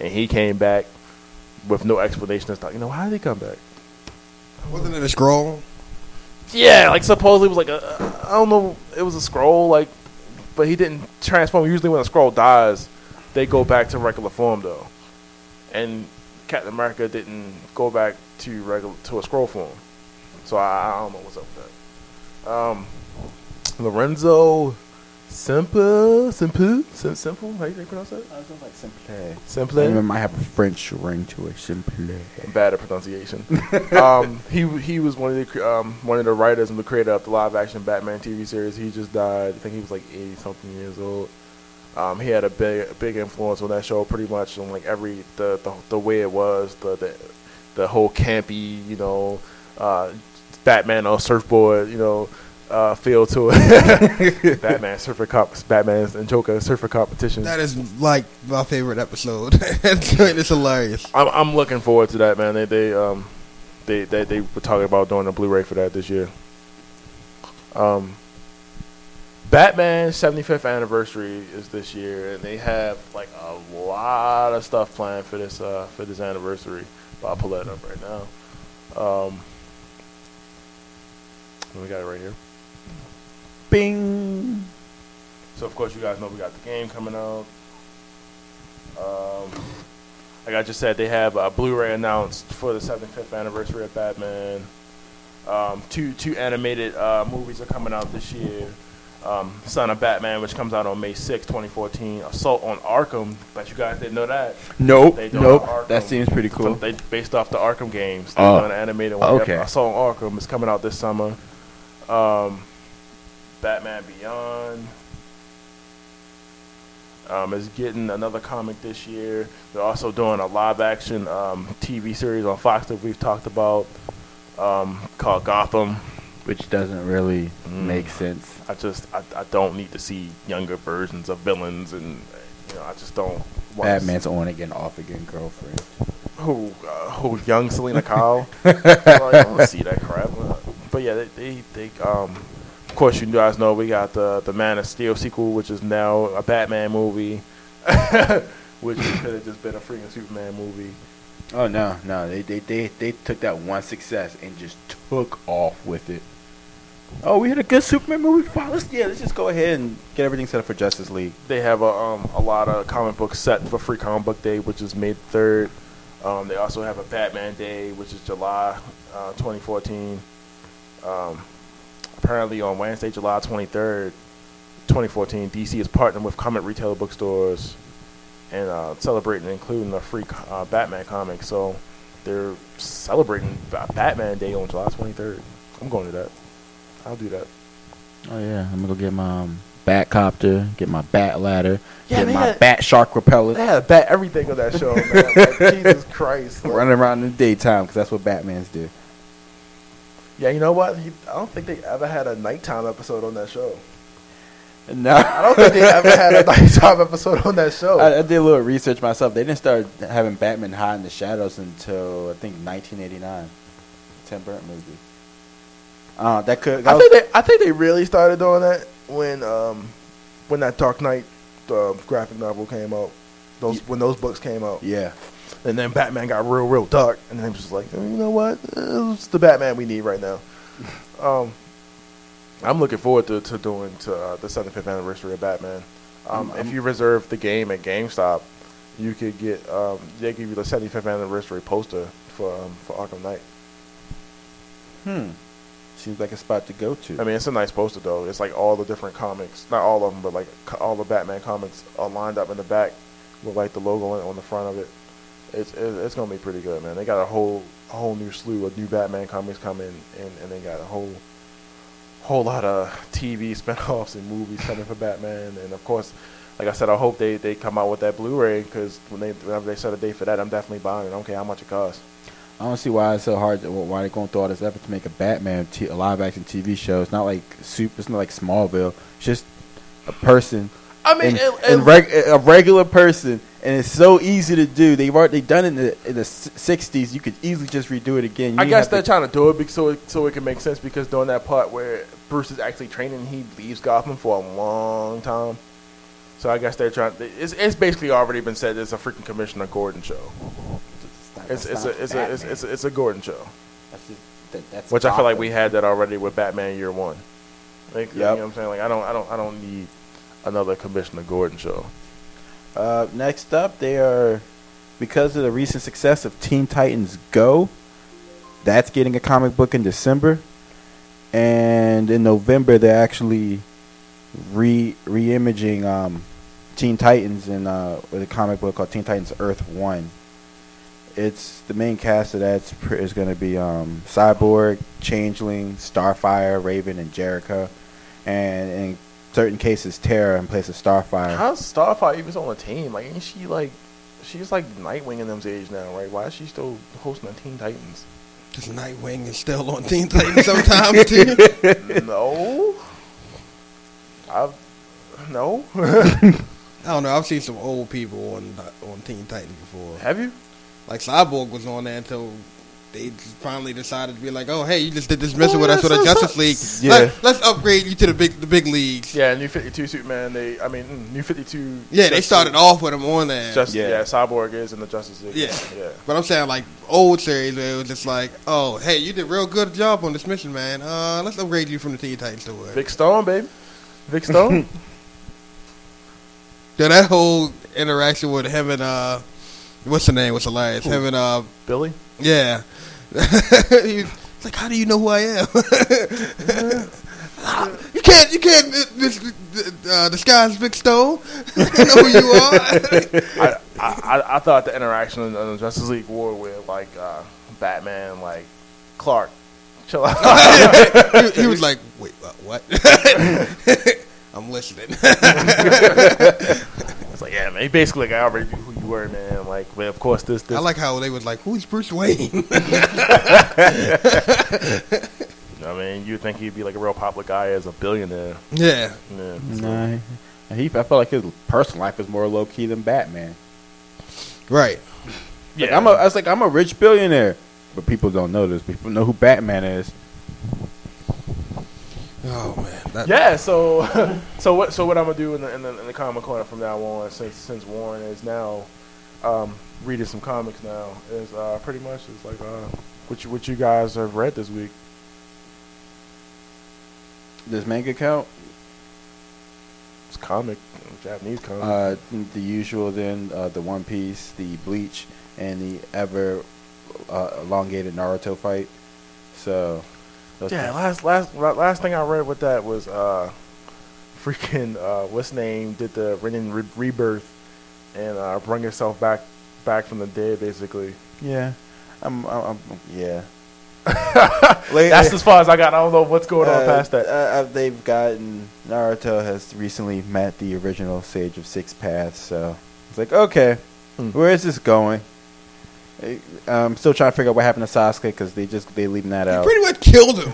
and he came back with no explanation. It's like, you know, how did he come back? Wasn't it a scroll? Yeah, like supposedly it was like a, I don't know, it was a scroll, like, but he didn't transform. Usually when a scroll dies, they go back to regular form, though. And Captain America didn't go back to regular, to a scroll form. So I, I don't know what's up with that. Um, Lorenzo Simple, Simple, Simple. How do you pronounce that? I sounds like Simple. Simple. It might have a French ring to it. Simple. Bad at pronunciation. um, he he was one of the um one of the writers and the creator of the live action Batman T V series. He just died. I think he was like eighty something years old. Um, he had a big a big influence on that show, pretty much on like every the the, the way it was the, the the whole campy, you know. Uh, Batman on surfboard, you know, uh, feel to it. Batman surfer cops, Batman and Joker surfer competition. That is like my favorite episode. It's hilarious. I'm, I'm looking forward to that, man. They they um they they, they were talking about doing a Blu-ray for that this year. Um, Batman's seventy-fifth anniversary is this year, and they have like a lot of stuff planned for this uh for this anniversary. But I'll pull that up right now. Um. We got it right here. Bing. So, of course, you guys know we got the game coming out. Um, like I just said, they have a Blu-ray announced for the seventy-fifth anniversary of Batman. Um, two two animated uh, movies are coming out this year. Um, Son of Batman, which comes out on May sixth, twenty fourteen. Assault on Arkham. Bet you guys didn't know that. Nope. Nope. That seems pretty cool. They based off the Arkham games. They're uh, an animated one. Okay. Assault on Arkham is coming out this summer. Um, Batman Beyond um, is getting another comic this year. They're also doing a live action um, T V series on Fox that we've talked about um, called Gotham. Which doesn't really mm. make sense. I just, I, I don't need to see younger versions of villains, and you know, I just don't. Want Batman's on again, off again, girlfriend. Who, uh, who, young Selena Kyle? Like, I don't see that crap. But yeah, they, they, they, um, of course, you guys know we got the the Man of Steel sequel, which is now a Batman movie, which could have just been a freaking Superman movie. Oh no, no, they, they, they, they took that one success and just took off with it. Oh, we had a good Superman movie. Let's, yeah, let's just go ahead and get everything set up for Justice League. They have a um a lot of comic books set for Free Comic Book Day, which is May third. Um, they also have a Batman Day, which is July uh, twenty fourteen. Um, apparently on Wednesday, July twenty-third, twenty fourteen, D C is partnering with comic retailer bookstores and uh, celebrating, including a free uh, Batman comic. So they're celebrating Batman Day on July twenty-third. I'm going to that. I'll do that. Oh, yeah. I'm going to go get my um, bat copter, get my bat ladder, yeah, get my had, bat shark repellent. They had bat everything on that show, man. Like, Jesus Christ. Like, running around in the daytime because that's what Batman's do. Yeah, you know what? He, I don't think they ever had a nighttime episode on that show. No. I don't think they ever had a nighttime episode on that show. I, I did a little research myself. They didn't start having Batman hide in the shadows until, I think, nineteen eighty-nine. Tim Burton movie. Uh, that could. That I, think they, I think they really started doing that when um, when that Dark Knight uh, graphic novel came out. Those yeah. When those books came out. Yeah. And then Batman got real, real dark. And then he was just like, oh, you know what? It's the Batman we need right now. Um, I'm looking forward to, to doing to, uh, the seventy-fifth anniversary of Batman. Um, I'm, I'm if you reserve the game at GameStop, you could get um, they give you the seventy-fifth anniversary poster for um, for Arkham Knight. Hmm. Seems like a spot to go to. I mean, it's a nice poster though. It's like all the different comics, not all of them, but like co- all the Batman comics are lined up in the back with like the logo on the front of it. It's it's gonna be pretty good, man. They got a whole a whole new slew of new Batman comics coming, and and they got a whole whole lot of T V spinoffs and movies coming for Batman. And of course, like I said, I hope they, they come out with that Blu-ray because when they whenever they set a date for that, I'm definitely buying it. I don't care how much it costs. I don't see why it's so hard. To, why they're going through all this effort to make a Batman t- a live action T V show? It's not like super. It's not like Smallville. It's just a person. I mean, and, it, it, and reg- a regular person, and it's so easy to do. They've already done it in the, in the sixties. You could easily just redo it again. You I guess they're to trying to do it so it, so it can make sense because during that part where Bruce is actually training, he leaves Gotham for a long time. So I guess they're trying. It's it's basically already been said. It's a freaking Commissioner Gordon show. It's it's, it's, it's, a, it's, it's a it's a Gordon show, that's just, that, that's which Gotham. I feel like we had that already with Batman Year One. Like, yep. You know what I'm saying? Like I don't I don't I don't need another Commissioner Gordon show. Uh, next up, they are because of the recent success of Teen Titans Go. That's getting a comic book in December, and in November they're actually re reimaging um, Teen Titans in uh, with a comic book called Teen Titans Earth One. It's the main cast of that pr- is going to be um, Cyborg, Changeling, Starfire, Raven, and Jericho, and in certain cases Terra in place of Starfire. How's Starfire even on the team? Like, ain't she like she's like Nightwing in them's age now, right? Why is she still hosting the Teen Titans? Because Nightwing is still on Teen Titans sometimes too. No, I no. I don't know. I've seen some old people on on Teen Titans before. Have you? Like, Cyborg was on there until they finally decided to be like, oh, hey, you just did this mission oh, with us with the Justice League. Yeah. Let, let's upgrade you to the big the big leagues. Yeah, New fifty-two Superman, they, I mean, New fifty-two. Yeah, Justice they started League. Off with him on there. Just, yeah. yeah, Cyborg is in the Justice League. Yeah. yeah. But I'm saying, like, old series where it was just like, oh, hey, you did a real good job on this mission, man. Uh, let's upgrade you from the Teen Titans to it. Vic Stone, baby. Vic Stone. Yeah, that whole interaction with him and, uh, what's the name? What's the last? Him and uh, Billy? Yeah. he, It's like, how do you know who I am? Yeah. Yeah. You can't, you can't uh, disguise Vic Stone. You know who you are. I, I, I thought the interaction in the Justice League War with like uh, Batman, like Clark, chill out. he, he was like, wait, uh, what? I'm listening. I was like, yeah, man. Basically, like, I already knew who you were, man. Like, but of course, this, this. I like how they was like, who's Bruce Wayne? I mean, you would think he'd be like a real popular guy as a billionaire. Yeah. Yeah. Nah, he, I felt like his personal life is more low key than Batman. Right. Yeah. Like, I'm a, I was like, I'm a rich billionaire, but people don't know this. People know who Batman is. Oh man. That yeah. So, so what? So what I'm gonna do in the in the, in the comic corner from now on, since since Warren is now um, reading some comics now, is uh, pretty much is like uh, what you what you guys have read this week. Does manga count? It's comic, Japanese comic. Uh, the usual then, uh, the One Piece, the Bleach, and the ever uh, elongated Naruto fight. So, yeah. Last, last, last thing I read with that was uh, freaking uh, what's name did the Renin re- rebirth and uh, bring herself back, back from the dead, basically. Yeah, I'm, I'm, I'm yeah. That's as far as I got. I don't know what's going uh, on past that. Uh, they've gotten Naruto has recently met the original Sage of Six Paths, so it's like, okay, mm. where is this going? I'm still trying to figure out what happened to Sasuke because they just they leaving that he out. Pretty much killed him.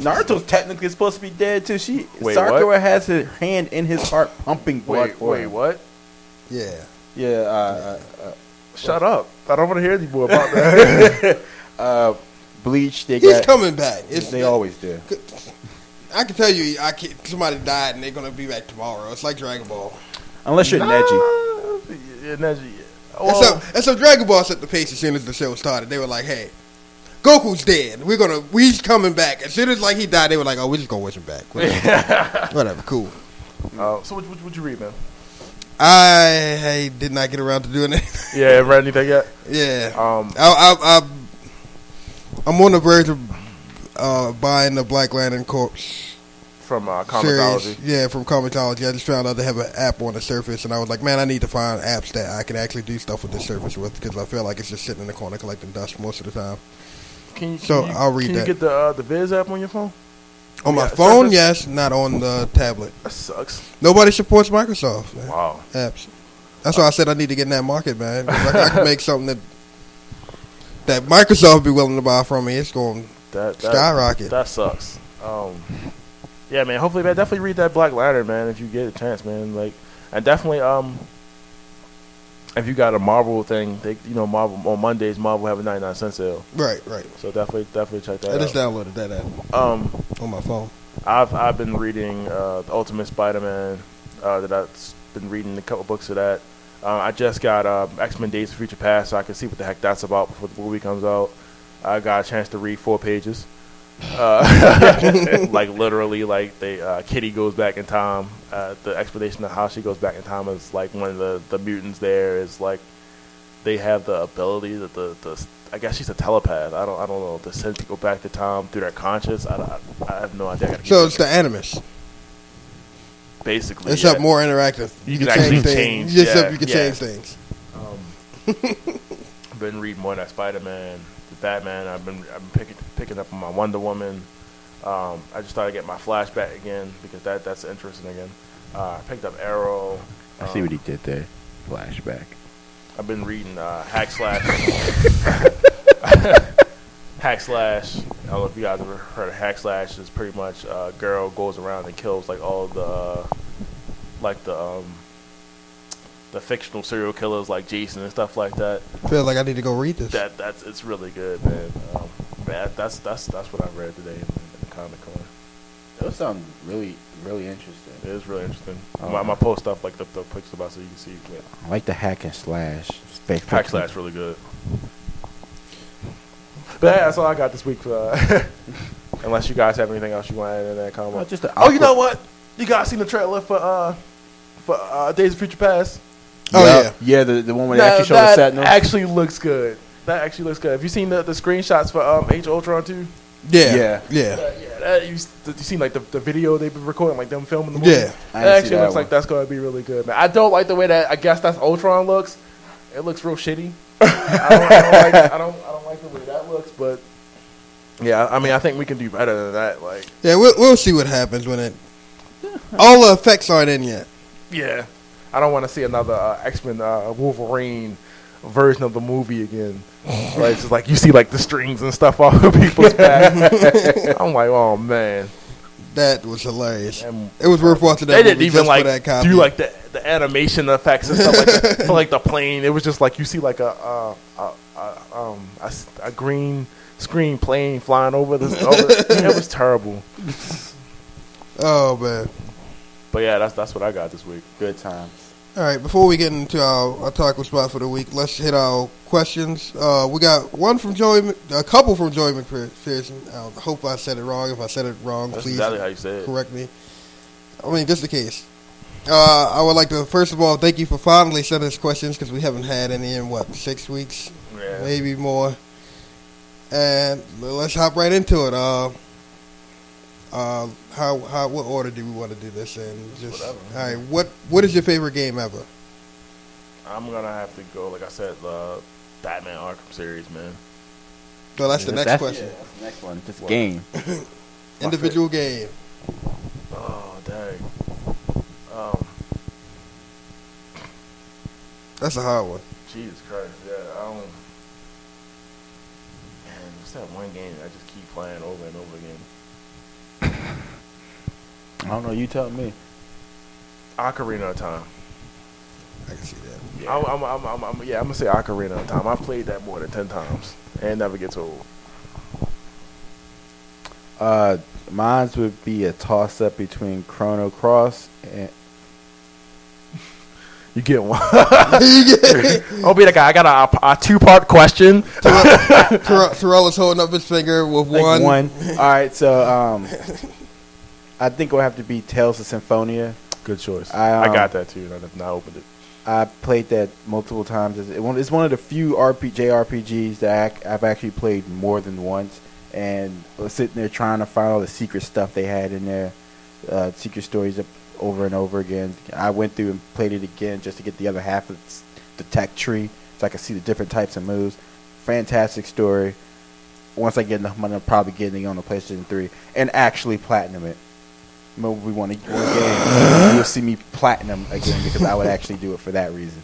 Naruto's technically supposed to be dead too. She wait, Sakura what? Has her hand in his heart, pumping blood. Wait, for wait, him. What? Yeah, yeah. Uh, yeah. Uh, uh, Shut well. up! I don't want to hear anymore about that. uh, Bleach, they he's got, coming back. It's, they always do. I can tell you, I can, somebody died and they're gonna be back tomorrow. It's like Dragon Ball. Unless you're nah, Neji. Yeah, Neji. Well, and, so, and so Dragon Ball set the pace as soon as the show started. They were like, "Hey, Goku's dead. We're gonna, we's coming back." As soon as like he died, they were like, "Oh, we're just gonna wish him back." Whatever, Whatever cool. Uh, so what, what, what you read, man? I, I did not get around to doing it. Yeah, read anything yet? Yeah. Um, I. I, I I'm on the verge of uh, buying the Black Lantern Corps from uh, Comicsology. Yeah, from Comicsology. I just found out they have an app on the Surface, and I was like, man, I need to find apps that I can actually do stuff with the Surface with because I feel like it's just sitting in the corner collecting dust most of the time. Can you? So can you, I'll read can that. Can you get the uh, the Viz app on your phone? On my phone, Surface? Yes. Not on the tablet. That sucks. Nobody supports Microsoft. Man. Wow. Apps. That's uh, why I said I need to get in that market, man. Like, I can make something that. That Microsoft be willing to buy from me, it's going to skyrocket. That sucks. Um, yeah, man. Hopefully, man. Definitely read that Black Lantern, man. If you get a chance, man. Like, and definitely, um, if you got a Marvel thing, they, you know, Marvel on Mondays, Marvel have a ninety-nine cent sale. Right, right. So definitely, definitely check that. I out. I just downloaded that app. Um, on my phone. I've I've been reading uh, the Ultimate Spider-Man. Uh, that I've been reading a couple books of that. Uh, I just got uh, X-Men Days of Future Past, so I can see what the heck that's about before the movie comes out. I got a chance to read four pages. Uh, like, literally, like, they, uh, Kitty goes back in time. Uh, the explanation of how she goes back in time is, like, one of the, the mutants there is, like, they have the ability that the, the I guess she's a telepath. I don't I don't know. The sense to go back to time through their conscience. I, don't, I, I have no idea. So it's the Animus. Basically, except yeah. more interactive. You, you can, can actually change, change things. Except yeah, you can yeah. change things. Um, I've been reading more of that Spider-Man, the Batman. I've been I've been picking picking up on my Wonder Woman. Um, I just started getting my Flashback again because that that's interesting again. Uh, I picked up Arrow. I um, see what he did there. Flashback. I've been reading uh, Hack Slash. Hack Slash. I don't know if you guys ever heard of Hack Slash. It's pretty much a girl goes around and kills like all the uh, like the um, the fictional serial killers like Jason and stuff like that. I feel like I need to go read this. That that's it's really good, man. Um, man that's that's that's what I read today in, in the comic corner. That sounds really really interesting. It is really interesting. Um, I'm, I'm gonna post stuff like the the pictures about so you can see. I like the Hack and Slash. Hack Slash really good. But that's all I got this week. Uh, unless you guys have anything else you want to add in that comment. Oh, oh, you know what? You guys seen the trailer for uh, for uh, Days of Future Past? Oh yeah, yeah, yeah the the one where they actually showed the Sentinel. That actually looks good. That actually looks good. Have you seen the, the screenshots for um, Age of Ultron two? Yeah, yeah, yeah. But yeah, that, you, you seen like the, the video they've been recording, like them filming the movie. Yeah, that actually that looks one. like that's gonna be really good. Man, I don't like the way that I guess that's Ultron looks. It looks real shitty. I, don't, I don't like I don't I don't like the way that looks, but yeah, I mean I think we can do better than that. Like, yeah, we'll we'll see what happens when it. All the effects aren't in yet. Yeah, I don't want to see another uh, X-Men uh, Wolverine version of the movie again. Like, it's just like you see like the strings and stuff off of people's back. I'm like, oh man, that was hilarious. And it was worth watching. That they didn't even like do like the the animation effects and stuff like that. For like the plane, it was just like you see like a uh, a, a, um, a, a green screen plane flying over the. Over, it was terrible. Oh man. But yeah, that's that's what I got this week. Good times. All right, before we get into our, our taco spot for the week, let's hit our questions. Uh, we got one from Joey, a couple from Joey McPherson. I hope I said it wrong. If I said it wrong, that's please exactly how you said correct it. me. I mean, just the case. Uh, I would like to, first of all, thank you for finally sending us questions because we haven't had any in, what, six weeks? Yeah. Maybe more. And let's hop right into it. Uh, uh, How how what order do we want to do this in? Just whatever. All right. What what is your favorite game ever? I'm gonna have to go. Like I said, the uh, Batman Arkham series, man. So that's yeah, the next that's, question. Yeah, that's the next one. Just what? Game. Individual game. Oh dang. Um. That's a hard one. Jesus Christ. Yeah. I don't. Man, what's that one game that I just keep playing over and over again? I don't know. You tell me. Ocarina of Time. I can see that. Yeah, I'm, I'm, I'm, I'm, yeah, I'm gonna say Ocarina of Time. I've played that more than ten times and never gets old. Uh, mine would be a toss-up between Chrono Cross and. You get one. I'll be the guy. I got a, a two-part question. Terrell is holding up his finger with like one. One. All right, so um. I think it would have to be Tales of Symphonia. Good choice. I, um, I got that too, and I opened it. I played that multiple times. It's one of the few R P G, J R P Gs that I've actually played more than once. And was sitting there trying to find all the secret stuff they had in there, uh, secret stories over and over again. I went through and played it again just to get the other half of the tech tree so I could see the different types of moves. Fantastic story. Once I get enough money, I'm probably getting it on the PlayStation three and actually platinum it. We want to go again. You'll see me platinum again because I would actually do it for that reason.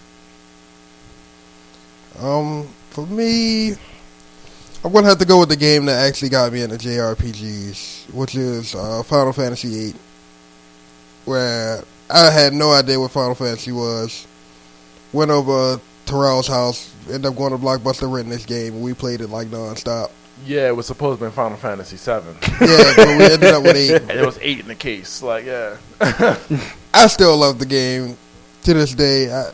Um, for me, I'm gonna have to go with the game that actually got me into J R P Gs, which is uh, Final Fantasy eight, where I had no idea what Final Fantasy was. Went over Terrell's house, ended up going to Blockbuster, renting this game, and we played it like nonstop. Yeah, it was supposed to be Final Fantasy seven. Yeah, but we ended up with eight. And it was eight in the case. Like, yeah. I still love the game to this day. I,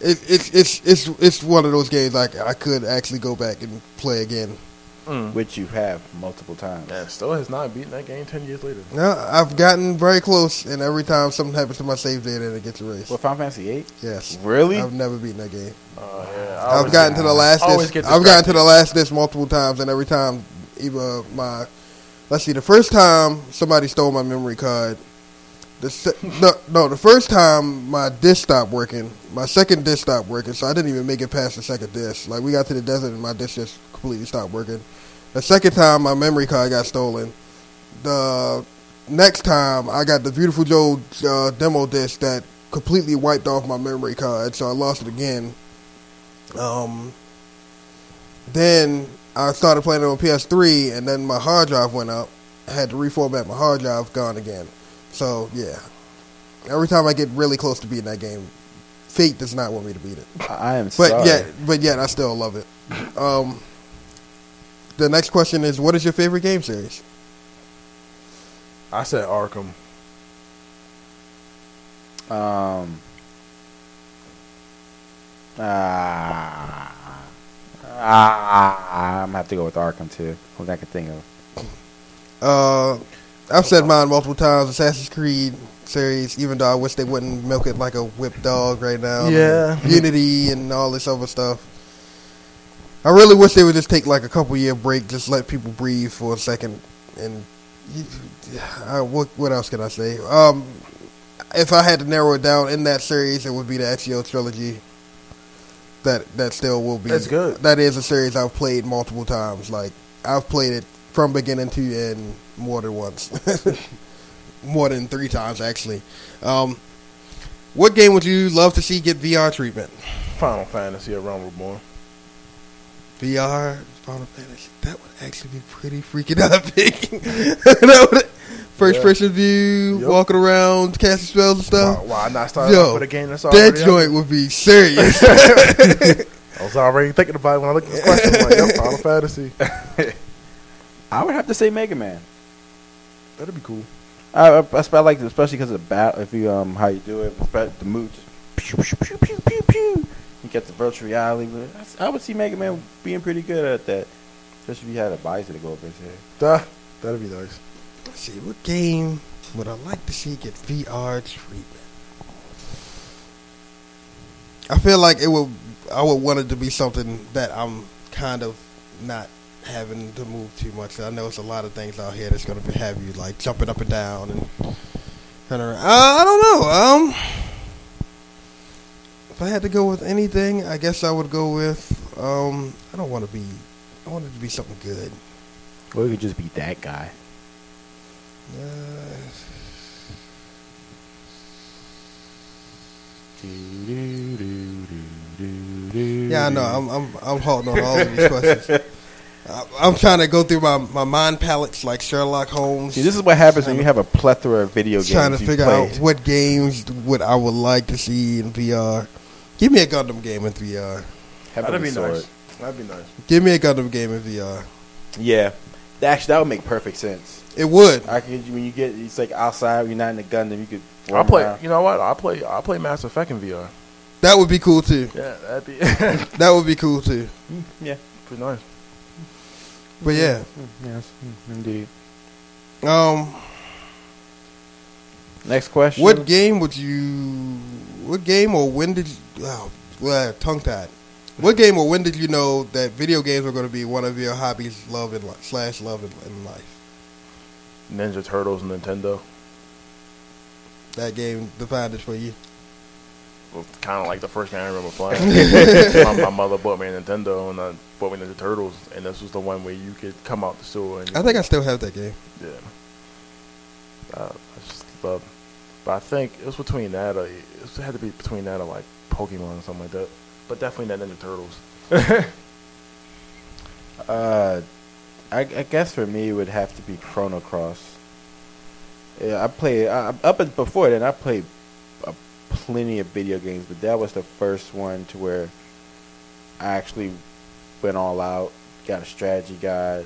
it, it, it's it's it's one of those games like I could actually go back and play again, mm. which you have multiple times. Yeah, still has not beaten that game ten years later. No, I've gotten very close, and every time something happens to my save data, it gets erased. What, Final Fantasy eight? Yes. Really? I've never beaten that game. Oh, uh, yeah. I I've gotten to the last disc. I've gotten to the last disc multiple times, and every time, either my, let's see, the first time somebody stole my memory card. The se- no, no, the first time my disc stopped working, my second disc stopped working, so I didn't even make it past the second disc. Like, we got to the desert, and my disc just completely stopped working. The second time, my memory card got stolen. The next time, I got the Beautiful Joe uh, demo disc that completely wiped off my memory card, so I lost it again. Um, then I started playing it on P S three, and then my hard drive went up. I had to reformat my hard drive, gone again. So, yeah. Every time I get really close to beating that game, fate does not want me to beat it. I am sorry. But yet, but yet I still love it. Um, the next question is, what is your favorite game series? I said Arkham. Um... Ah, uh, uh, I'm gonna have to go with Arkham too. What I can think of. Uh, I've said mine multiple times. Assassin's Creed series. Even though I wish they wouldn't milk it like a whipped dog right now. Yeah, and Unity and all this other stuff. I really wish they would just take like a couple year break, just let people breathe for a second. And uh, what what else can I say? Um, if I had to narrow it down in that series, it would be the Ezio trilogy. That that still will be. That's good. That is a series I've played multiple times. Like I've played it from beginning to end more than once, more than three times actually. Um, what game would you love to see get V R treatment? Final Fantasy: A Realm Reborn. V R Final Fantasy. That would actually be pretty freaking epic. First yeah. person view, yep. walking around, casting spells and stuff. Why, why not start Yo, off with a game that's already that joint out? Would be serious. I was already thinking about it when I looked at this question. I'm like, yeah, Final Fantasy. I would have to say Mega Man. That'd be cool. I, I, I like it, especially because of the battle. If you um how you do it, the moves. Pew, pew, pew, pew, pew, pew. You get the virtual reality. I, I would see Mega Man being pretty good at that, especially if you had a visor to go up his head. Duh, that'd be nice. Let's see, what game would I like to see get V R treatment? I feel like it would. I would want it to be something that I'm kind of not having to move too much. I know it's a lot of things out here that's going to have you like jumping up and down and turning around. Uh, I don't know. Um, if I had to go with anything, I guess I would go with. Um, I don't want to be. I want it to be something good. Or it could just be that guy. Uh, yeah, I know. I'm I'm I'm holding on all of these questions. I, I'm trying to go through my, my mind palettes like Sherlock Holmes. See, this is what happens when you have a plethora of video games. Trying to figure played. out what games would I would like to see in V R. Give me a Gundam game in V R. That'd be nice. That'd be nice. Give me a Gundam game in V R. Yeah, actually, that would make perfect sense. It would. I could when you get it's like outside, you're not in a Gundam. You could. I play. Around. You know what? I play. I play Mass Effect in V R. That would be cool too. Yeah, that'd be. That would be cool too. Yeah, pretty nice. But yeah. Yes, indeed. Um. Next question. What game would you? What game or when did? You, oh, well, tongue tied. What game or when did you know that video games were going to be one of your hobbies, love and slash love in life? Ninja Turtles, Nintendo. That game defined it for you. Well, kind of like the first game I remember playing. my, my mother bought me a Nintendo, and I bought me Ninja Turtles, and this was the one where you could come out the sewer. And I think I still have that game. Yeah, I, I just love. But I think it was between that, or it had to be between that, or like Pokemon or something like that. But definitely not Ninja Turtles. uh. I, I guess for me it would have to be Chrono Cross. Yeah, I played I, up and before then I played uh, plenty of video games, but that was the first one to where I actually went all out, got a strategy guide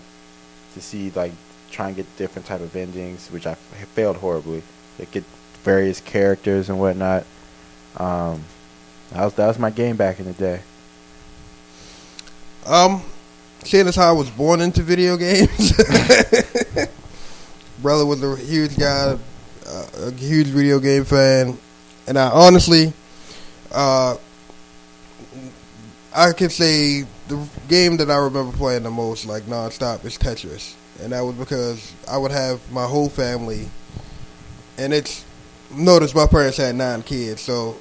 to see like try and get different type of endings, which I failed horribly. Like get various characters and whatnot. Um, that was that was my game back in the day. Um. Seeing as how I was born into video games, brother was a huge guy, uh, a huge video game fan, and I honestly, uh, I can say the game that I remember playing the most, like nonstop, is Tetris, and that was because I would have my whole family, and it's notice my parents had nine kids, so.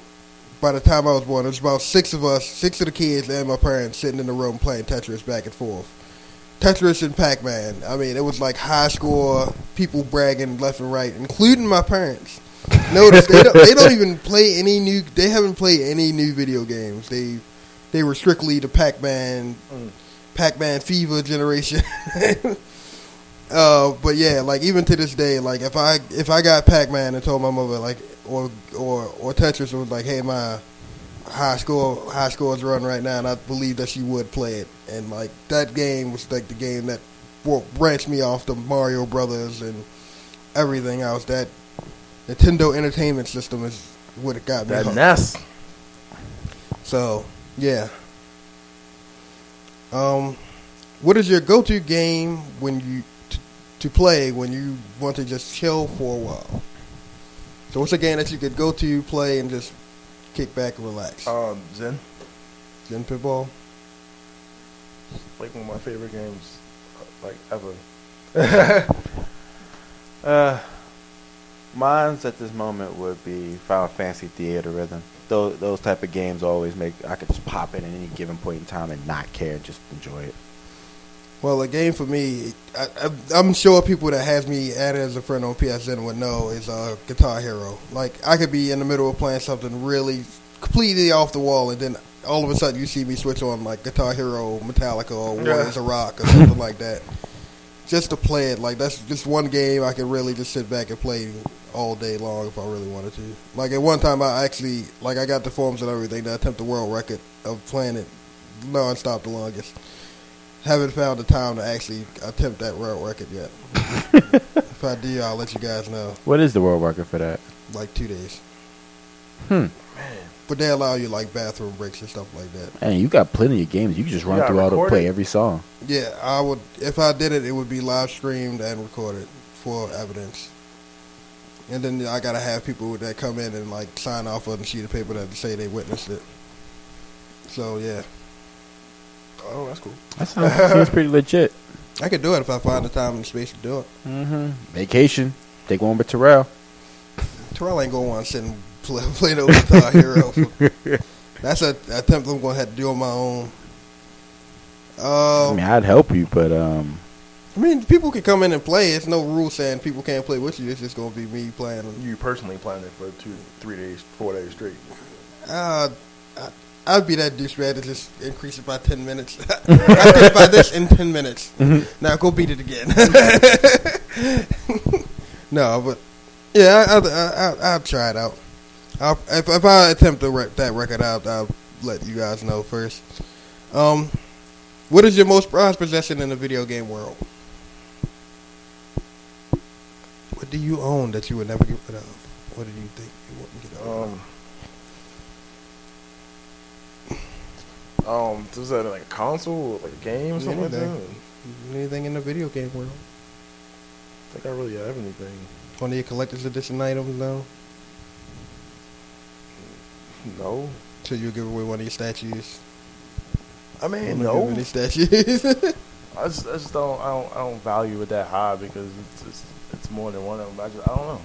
By the time I was born, there was about six of us, six of the kids and my parents sitting in the room playing Tetris back and forth. Tetris and Pac-Man. I mean, it was like high score, people bragging left and right, including my parents. Notice, they, don't, they don't even play any new, they haven't played any new video games. They they were strictly the Pac-Man, mm. Pac-Man fever generation. uh, but yeah, like even to this day, like if I, if I got Pac-Man and told my mother, like, Or, or or Tetris was like, hey, my high score high score is running right now, and I believe that she would play it. And like that game was like the game that branched me off to Mario Brothers and everything else. That Nintendo Entertainment System is what it got me. That N E S. So yeah. Um, what is your go-to game when you t- to play when you want to just chill for a while? So what's a game that you could go to, play, and just kick back and relax? Um, Zen. Zen Pitball. like one of my favorite games, like, ever. uh, mine's at this moment would be Final Fantasy Theater Rhythm. Those, those type of games always make, I could just pop in at any given point in time and not care, just enjoy it. Well, a game for me, I, I, I'm sure people that have me added as a friend on P S N would know, is uh, Guitar Hero. Like, I could be in the middle of playing something really completely off the wall, and then all of a sudden you see me switch on, like, Guitar Hero, Metallica, or War yeah. is a Rock, or something like that. Just to play it. Like, that's just one game I could really just sit back and play all day long if I really wanted to. Like, at one time I actually, like, I got the forms and everything to attempt the world record of playing it non-stop the longest. Haven't found the time to actually attempt that world record yet. If I do, I'll let you guys know. What is the world record for that? Like two days. Hmm. Man. But they allow you, like, bathroom breaks and stuff like that. And you got plenty of games. You can just you run through all the play every song. Yeah, I would. If I did it, it would be live streamed and recorded for evidence. And then I gotta have people that come in and, like, sign off on the sheet of paper that say they witnessed it. So yeah. Oh, that's cool. That sounds, seems pretty legit. I could do it if I find the time and the space to do it. Mm-hmm. Vacation. Take one with Terrell. Terrell ain't gonna want to sit and play, play no Guitar Hero. For, that's a attempt I'm gonna have to do on my own. Um, I mean, I'd help you, but um. I mean, people can come in and play. It's no rule saying people can't play with you. It's just going to be me playing. You personally playing it for two, three days, four days straight. Uh, I, I'd be that douchebag to just increase it by ten minutes. I did by this in ten minutes. Mm-hmm. Now go beat it again. No, but yeah, I, I, I, I'll try it out. I'll, if, if I attempt to rep that record out, I'll, I'll let you guys know first. Um, what is your most prized possession in the video game world? What do you own that you would never get rid of? What do you think you wouldn't get rid of? Um, um, is that like a console or like a game or something like that? Anything in the video game world? I think I really have anything. One of your collector's edition items, though? No. So you'll give away one of your statues? I mean, no. Give any statues? I just, I just don't, I don't, I don't value it that high because it's just, it's more than one of them. I just, I don't know.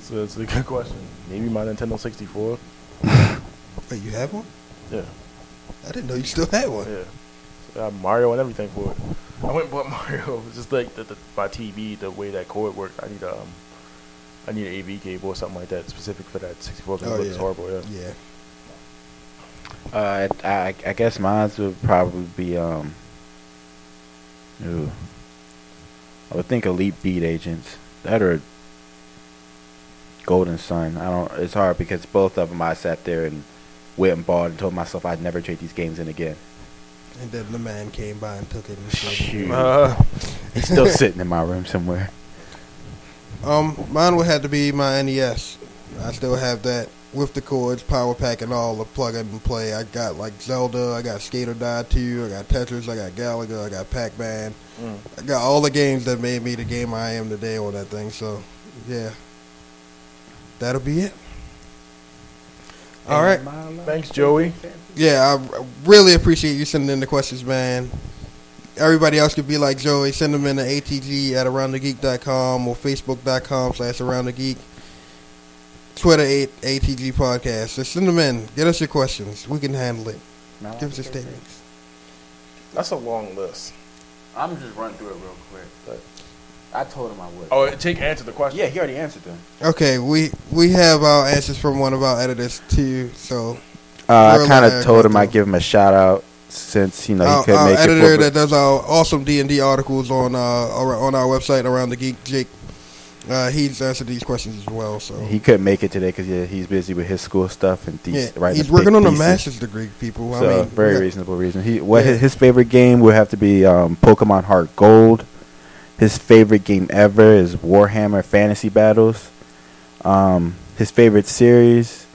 So it's a good question. Maybe my Nintendo sixty-four. Wait, you have one? Yeah. I didn't know you still had one. Yeah. So I have Mario and everything for it. I went and bought Mario. It's just like the, the, my T V, the way that cord worked. I need a, um, I need an A V cable or something like that specific for that sixty-four. Oh, yeah. It's horrible. Yeah. Yeah. Uh, I, I guess mine would probably be um. Ooh. I would think Elite Beat Agents. That or Golden Sun. I don't. It's hard because both of them I sat there and went and bought and told myself I'd never trade these games in again. And then the man came by and took it. And Shoot. Uh, it's still sitting in my room somewhere. Um, mine would have to be my N E S. I still have that with the cords, power pack, and all the plug and play. I got like Zelda, I got Skate or Die two, I got Tetris, I got Galaga, I got Pac-Man. Mm. I got all the games that made me the game I am today on that thing. So, yeah, that'll be it. All right, thanks, Joey. Yeah, I really appreciate you sending in the questions, man. Everybody else could be like Joey. Send them in to A T G at around the geek dot com or facebook dot com slash around the geek. Twitter A T G podcast. Just send them in. Get us your questions. We can handle it. No, give us your statements. That's a long list. I'm just running through it real quick. But I told him I would. Oh, Jake answered the question. Yeah, he already answered them. Okay, we we have our answers from one of our editors to you. So uh, I kind of told him I'd give him a shout out since you know our, he couldn't make it. Our editor that does our awesome D and D articles on uh, on our website around the geek, Jake. Uh, he's answered these questions as well. So he couldn't make it today because yeah, he's busy with his school stuff and these. Yeah, he's working on a master's degree, people. I so mean, very yeah. reasonable reason. He what yeah. his, his favorite game would have to be um, Pokemon Heart Gold. His favorite game ever is Warhammer Fantasy Battles. Um, his favorite series,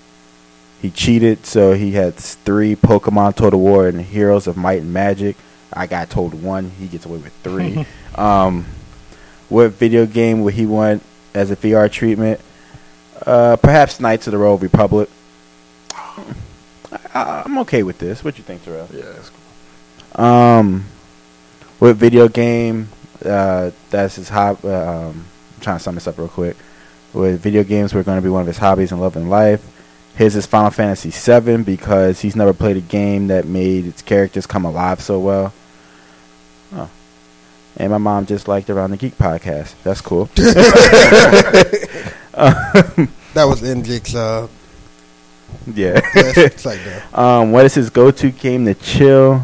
he cheated, so he had three Pokemon Total War and Heroes of Might and Magic. I got told one. He gets away with three. um, What video game would he want as a V R treatment? Uh, perhaps Knights of the Old Republic. I, I, I'm okay with this. What you think, Terrell? Yeah, that's cool. Um, what video game uh, that's his hobby? Uh, um, I'm trying to sum this up real quick. With video games, we're going to be one of his hobbies and love in life. His is Final Fantasy seven because he's never played a game that made its characters come alive so well. Oh. And my mom just liked Around the Geek podcast. That's cool. um, that was in Geek's uh Yeah. Yes, like that. Um, what is his go-to game to chill?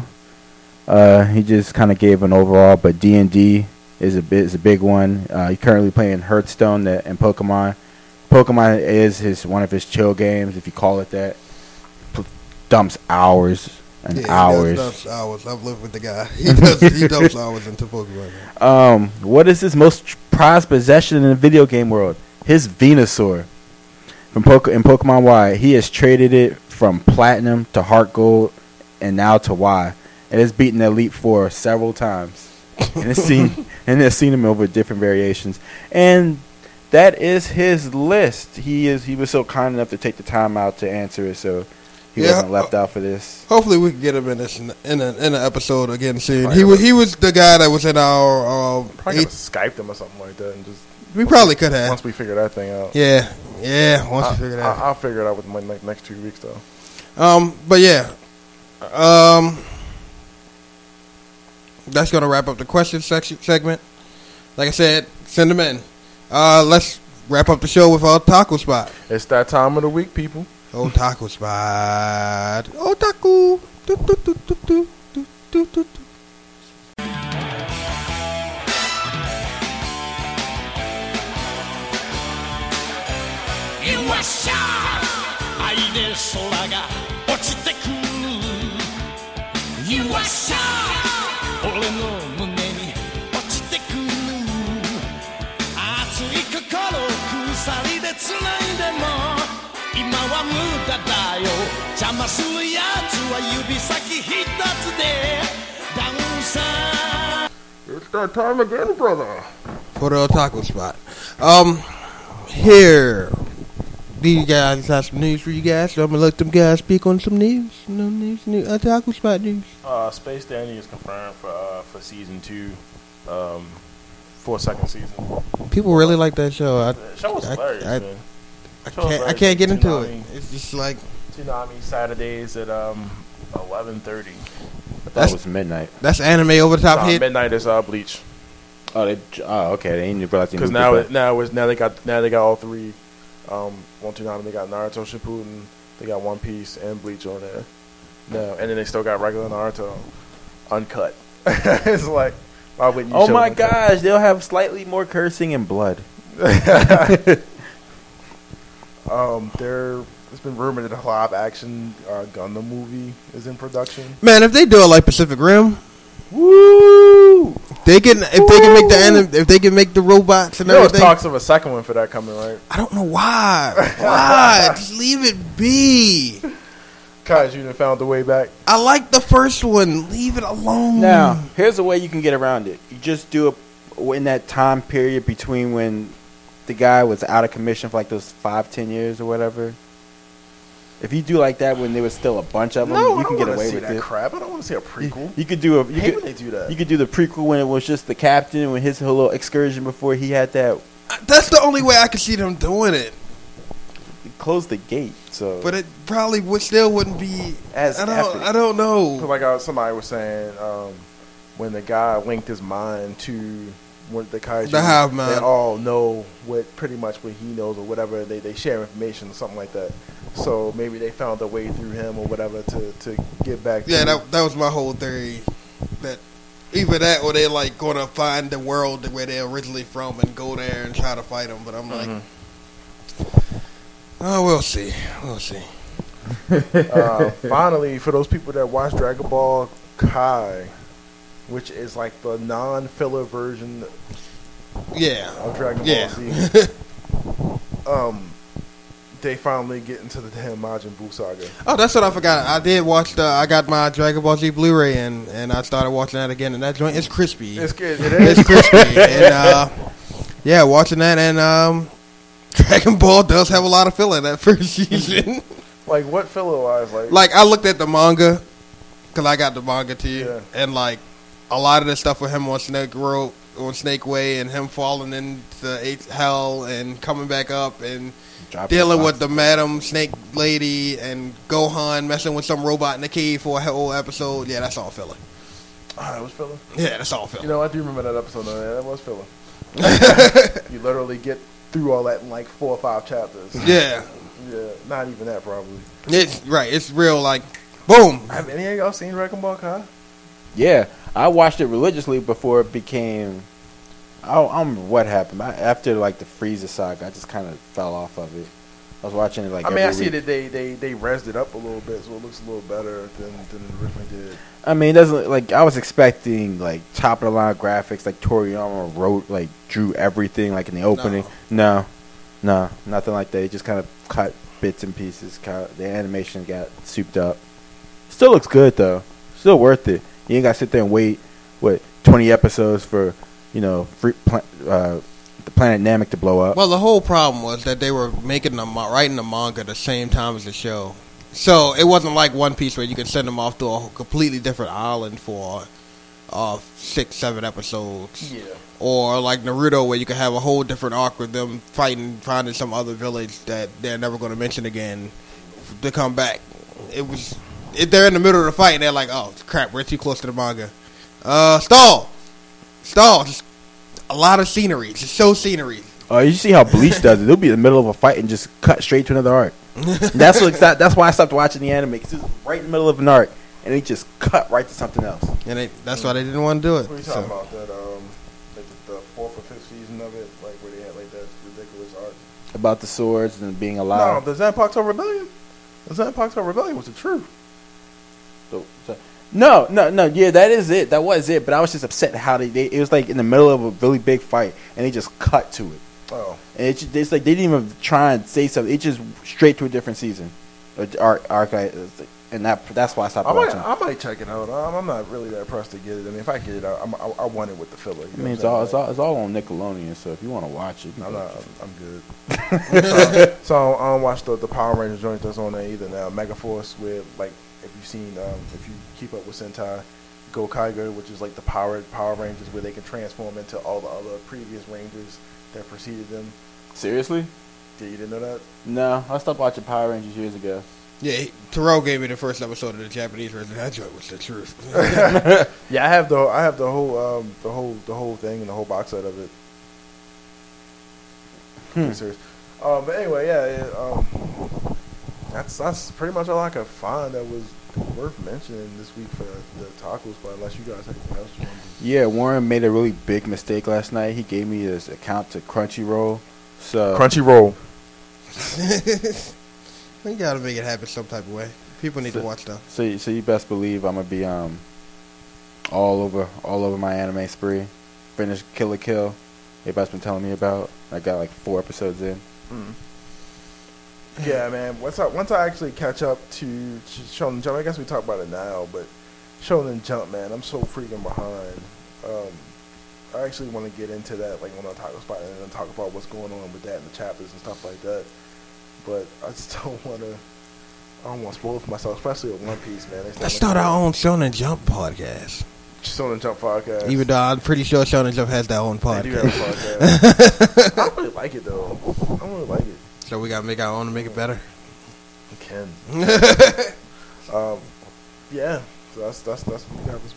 Uh, he just kind of gave an overall, but D and D is a bit is a big one. Uh, he's currently playing Hearthstone and Pokemon. Pokemon is his one of his chill games, if you call it that. P- dumps hours and yeah, hours. He does dumps hours. I've lived with the guy. He does. He dumps hours into Pokemon. Um, what is his most prized possession in the video game world? His Venusaur from Poke- in Pokemon Y. He has traded it from Platinum to Heart Gold and now to Y. And has beaten the Elite Four several times. and it's seen and it's seen him over different variations. And that is his list. He is. He was so kind enough to take the time out to answer it, so he yeah, wasn't left uh, out for this. Hopefully, we can get him in this in an in episode again soon. Probably he was. He was the guy that was in our. Uh, probably could have Skyped him or something like that, and just. We probably could have once we figure that thing out. Yeah, yeah. Once I, we figure that, out. I'll figure it out within the next two weeks, though. Um, but yeah, um, that's gonna wrap up the question section segment. Like I said, send them in. Uh, let's wrap up the show with our taco spot. It's that time of the week, people. Oh, taco spot. Oh, taco. Do, do, do, do, do, do, do, do. It's that time again, brother. For the taco spot. Um, here, these guys have some news for you guys, so I'm gonna let them guys speak on some news. No news, new uh, taco spot news. Uh, Space Dandy is confirmed for uh, for season two. Um. For a second season. People really like that show. I, the show was hilarious, I, I, man. I can't, hilarious. I can't get into Tsunami, it. It's just like... Tsunami Saturdays at um eleven thirty. That that's, was midnight. That's anime over the top nah, hit. Midnight is uh, Bleach. Oh, they, oh, okay. They ain't brought Because now it, now, it's, now they got now they got all three. Um, on Tsunami, they got Naruto Shippuden, they got One Piece, and Bleach on there. No, and then they still got regular Naruto uncut. It's like... Oh my gosh, them? They'll have slightly more cursing and blood. um, there, it's been rumored that a live action uh, Gundam movie is in production. Man, if they do it like Pacific Rim, woo! They can if woo! They can make the anim, if they can make the robots and you know, everything. There's talks of a second one for that coming, right? I don't know why. Why? Just leave it be. Cause you done found the way back. I like the first one. Leave it alone. Now, here's a way you can get around it. You just do it in that time period between when the guy was out of commission for like those five, ten years or whatever. If you do like that when there was still a bunch of them, no, you can get away with it. I don't want to see that crap. I don't want to see a prequel. You, you could do a. You I hate could, when they do that. You could do the prequel when it was just the captain with his little excursion before he had that. That's the only way I could see them doing it. Close the gate, so but it probably would still wouldn't be as I don't epic. I don't know. Like uh, somebody was saying, um, when the guy linked his mind to what the kaiju, the hive mind. They all know what pretty much what he knows or whatever. They they share information or something like that. So maybe they found their way through him or whatever to, to get back. Yeah, to that that was my whole theory. That either that or they like gonna find the world where they're originally from and go there and try to fight him. But I'm mm-hmm. like. Oh, we'll see. We'll see. uh, finally, for those people that watch Dragon Ball Kai, which is like the non-filler version yeah. of Dragon yeah. Ball Z, um, they finally get into the damn Majin Buu saga. Oh, that's what I forgot. I did watch the... I got my Dragon Ball Z Blu-ray, and, and I started watching that again, and that joint is crispy. It's good. It is. It's crispy. And, uh, yeah, watching that, and... um. Dragon Ball does have a lot of filler that first season. Like what filler wise? Like, like I looked at the manga because I got the manga too, yeah. and like a lot of the stuff with him on Snake Road, on Snake Way, and him falling into hell and coming back up and Drop dealing with the Madam Snake Lady and Gohan messing with some robot in the cave for a whole episode. Yeah, that's all filler. Oh, that was filler? Yeah, that's all filler. You know, I do remember that episode. Though. That was filler. You literally get through all that in like four or five chapters. Yeah. Yeah, not even that probably. It's right. It's real like, boom. Have any of y'all seen Dragon Ball Kai? Yeah, I watched it religiously before it became. I don't remember what happened. I, after like the Frieza saga, I just kind of fell off of it. I was watching it like. I mean, every I see week. that they they they rezzed it up a little bit, so it looks a little better than than it originally did. I mean, it doesn't like I was expecting like top of the line graphics, like Toriyama wrote like drew everything like in the opening. No, no, no nothing like that. It just kind of cut bits and pieces. Cut, the animation got souped up. Still looks good though. Still worth it. You ain't got to sit there and wait what twenty episodes for. You know, free pla- uh, the planet Namek to blow up. Well, the whole problem was that they were making the ma- writing the manga the same time as the show, so it wasn't like One Piece where you could send them off to a completely different island for uh, six, seven episodes. Yeah. Or like Naruto where you could have a whole different arc with them fighting, finding some other village that they're never going to mention again to come back. It was if they're in the middle of the fight and they're like, oh crap, we're too close to the manga. Uh, stall. Stall, just a lot of scenery. Just show scenery. Oh, you see how Bleach does it. They'll be in the middle of a fight and just cut straight to another arc. That's what. That's why I stopped watching the anime. Because it was right in the middle of an arc, and they just cut right to something else. And they, that's why they didn't want to do it. What are you talking so. about? That um, like the, the fourth or fifth season of it, like where they had like that ridiculous arc about the swords and being alive. No, the Zanpakuto Rebellion. The Zanpakuto Rebellion was the truth. So, so No, no, no. Yeah, that is it. That was it. But I was just upset how they, they. It was like in the middle of a really big fight, and they just cut to it. Oh, and it just, it's like they didn't even try and say something. It just straight to a different season, or arc. And that that's why I stopped I watching. Might, I might check it out. I'm, I'm not really that pressed to get it. I mean, if I get it, I'm, I I want it with the filler. You know I mean, it's all, it's all it's all on Nickelodeon. So if you want to watch it, I'm not. I'm good. so, so I don't watch the the Power Rangers joint that's on there either now. Megaforce with like. If you've seen, um, if you keep up with Sentai, Gokaiger, which is like the Power Power Rangers, where they can transform into all the other previous Rangers that preceded them. Seriously? Yeah, you didn't know that? No, I stopped watching Power Rangers years ago. Yeah, Taro gave me the first episode of the Japanese version. That joint was the truth. Yeah, I have the I have the whole um, the whole the whole thing and the whole box set of it. Hmm. Serious. Um, but anyway, yeah. It, um, That's that's pretty much all I could find that was worth mentioning this week for the tacos, but unless you guys have anything else you want to. Yeah, Warren made a really big mistake last night. He gave me his account to Crunchyroll. So Crunchyroll. We gotta make it happen some type of way. People need so, to watch stuff. So, so you best believe I'm gonna be um all over all over my anime spree. Finished Kill la Kill. Everybody's been telling me about. I got like four episodes in. Mm. Yeah, man. Once I once I actually catch up to Shonen Jump, I guess we talk about it now, but Shonen Jump, man, I'm so freaking behind. Um, I actually want to get into that, like on the Taco Spot, and then talk about what's going on with that in the chapters and stuff like that. But I just don't want to. I don't want to spoil it for myself, especially with One Piece, man. Let's start our own Shonen Jump podcast. Shonen Jump podcast. Even though I'm pretty sure Shonen Jump has their own podcast. They do have a podcast. I really like it though. I really like it. So we gotta make our own to make it better. We can. um, yeah. So that's that's that's what we got this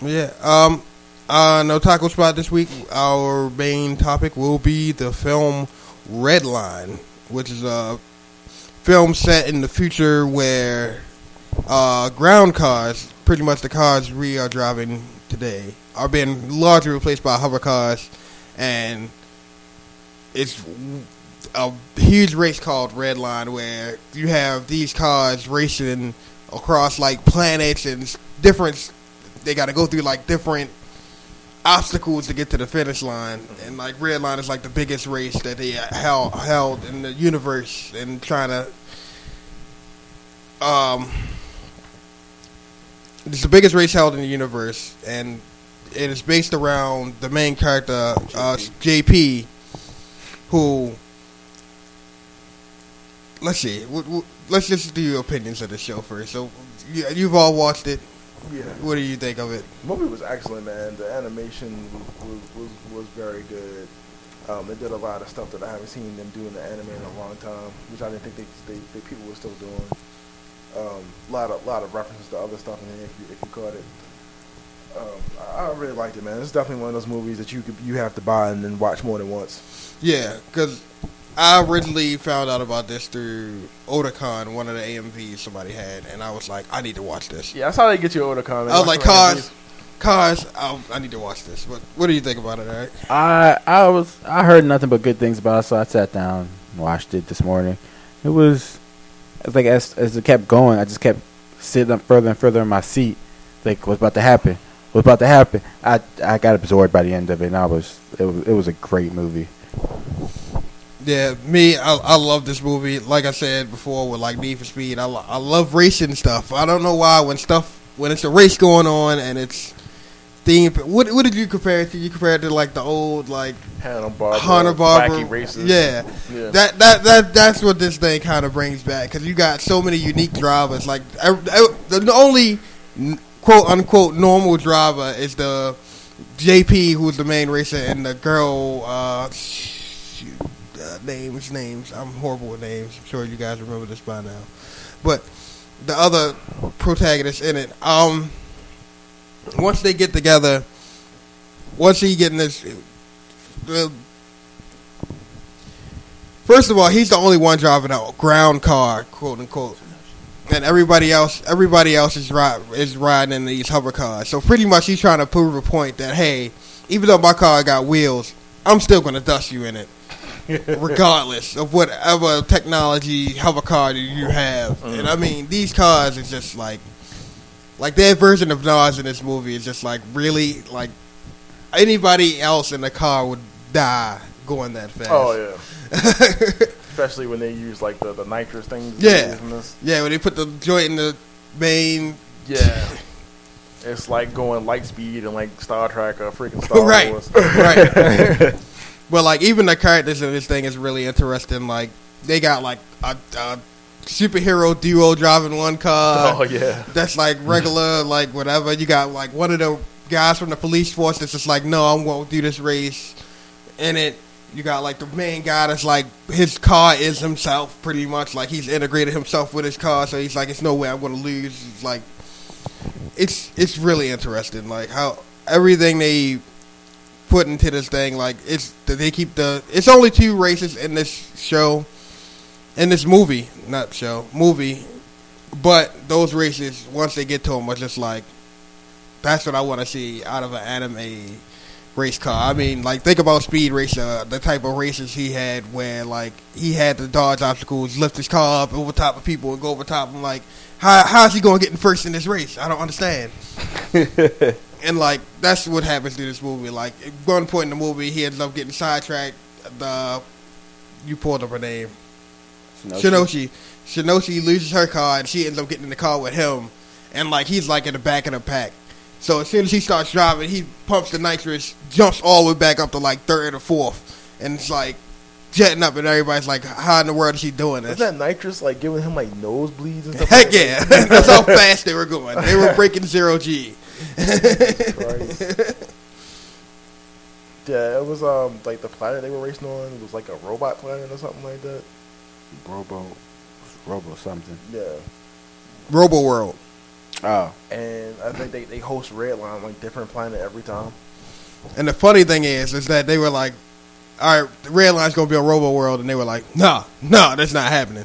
week. Yeah. Um. Uh. No taco spot this week. Our main topic will be the film Red Line, which is a film set in the future where uh, ground cars, pretty much the cars we are driving today, are being largely replaced by hover cars, and it's a huge race called Red Line where you have these cars racing across like planets and different. They got to go through like different obstacles to get to the finish line, and like Red Line is like the biggest race that they held held in the universe, and trying to um, it's the biggest race held in the universe, and it is based around the main character uh, J P, who let's see. We'll, we'll, let's just do your opinions of the show first. So, yeah, you've all watched it. Yeah. What do you think of it? The movie was excellent, man. The animation was was, was very good. Um, they did a lot of stuff that I haven't seen them do in the anime in a long time, which I didn't think they, they, they people were still doing. Um, a lot of lot of references to other stuff in there, if you, if you caught it. Um, I really liked it, man. It's definitely one of those movies that you could, you have to buy and then watch more than once. Yeah, because I originally found out about this through Otakon, one of the A M Vs somebody had, and I was like, I need to watch this. Yeah, that's how they get you Otakon. I was like, cars, cars, I'll, I need to watch this. What, what do you think about it, Eric? I I was I heard nothing but good things about it, so I sat down and watched it this morning. It was, it was like as as it kept going, I just kept sitting up further and further in my seat, like what's about to happen. Was about to happen. I I got absorbed by the end of it, and I was it was, it was a great movie. Yeah, me, I I love this movie. Like I said before, with like Need for Speed, I lo- I love racing stuff. I don't know why when stuff when it's a race going on and it's themed. What what did you compare it to? You compared it to like the old like Hanna-Barbera, Hanna-Barbera wacky races. Yeah. yeah, that that that that's what this thing kind of brings back because you got so many unique drivers. Like I, I, the only. "Quote unquote normal driver is the J P who's the main racer and the girl uh, shoot, uh, names names I'm horrible with names. I'm sure you guys remember this by now, but the other protagonist in it. Um, once they get together, once he getting this. Uh, first of all, he's the only one driving a ground car, quote unquote. And everybody else, everybody else is ride, is riding in these hover cars. So pretty much, he's trying to prove a point that hey, even though my car got wheels, I'm still going to dust you in it, regardless of whatever technology hover car you have. Mm. And I mean, these cars is just like, like their version of Nas in this movie is just like really like anybody else in the car would die going that fast. Oh yeah. Especially when they use like the, the nitrous things. Yeah, yeah. When they put the joint in the main. Yeah, it's like going light speed and like Star Trek or freaking Star right. Wars. Right. But like even the characters in this thing is really interesting. Like they got like a, a superhero duo driving one car. Oh yeah. That's like regular like whatever. You got like one of the guys from the police force that's just like no, I won't do this race. In it. You got, like, the main guy that's, like, his car is himself, pretty much. Like, he's integrated himself with his car, so he's like, it's no way I'm going to lose. It's like, it's it's really interesting. Like, how everything they put into this thing, like, it's they keep the... It's only two races in this show, in this movie, not show, movie. But those races, once they get to them, are just like, that's what I want to see out of an anime race car. I mean, like, think about Speed Racer, the type of races he had where, like, he had to dodge obstacles, lift his car up over top of people and go over top of them. Like, how how is he going to get in first in this race? I don't understand. And, like, that's what happens to this movie. Like, at one point in the movie, he ends up getting sidetracked. The You pulled up her name. Shinoshi. Shinoshi. Shinoshi loses her car, and she ends up getting in the car with him. And, like, he's, like, in the back of the pack. So as soon as he starts driving, he pumps the nitrous, jumps all the way back up to like third or fourth, and it's like jetting up, and everybody's like, "How in the world is he doing this?" Is that nitrous like giving him like nosebleeds and stuff? Heck like yeah, that? That's how fast they were going. They were breaking zero G. Yeah, it was um like the planet they were racing on. It was like a robot planet or something like that. Robo, Robo something. Yeah, Robo World. Oh. And I think they, they host Redline, like, different planet every time. And the funny thing is, is that they were like, all right, Redline's going to be on Robo World, and they were like, nah, nah, that's not happening.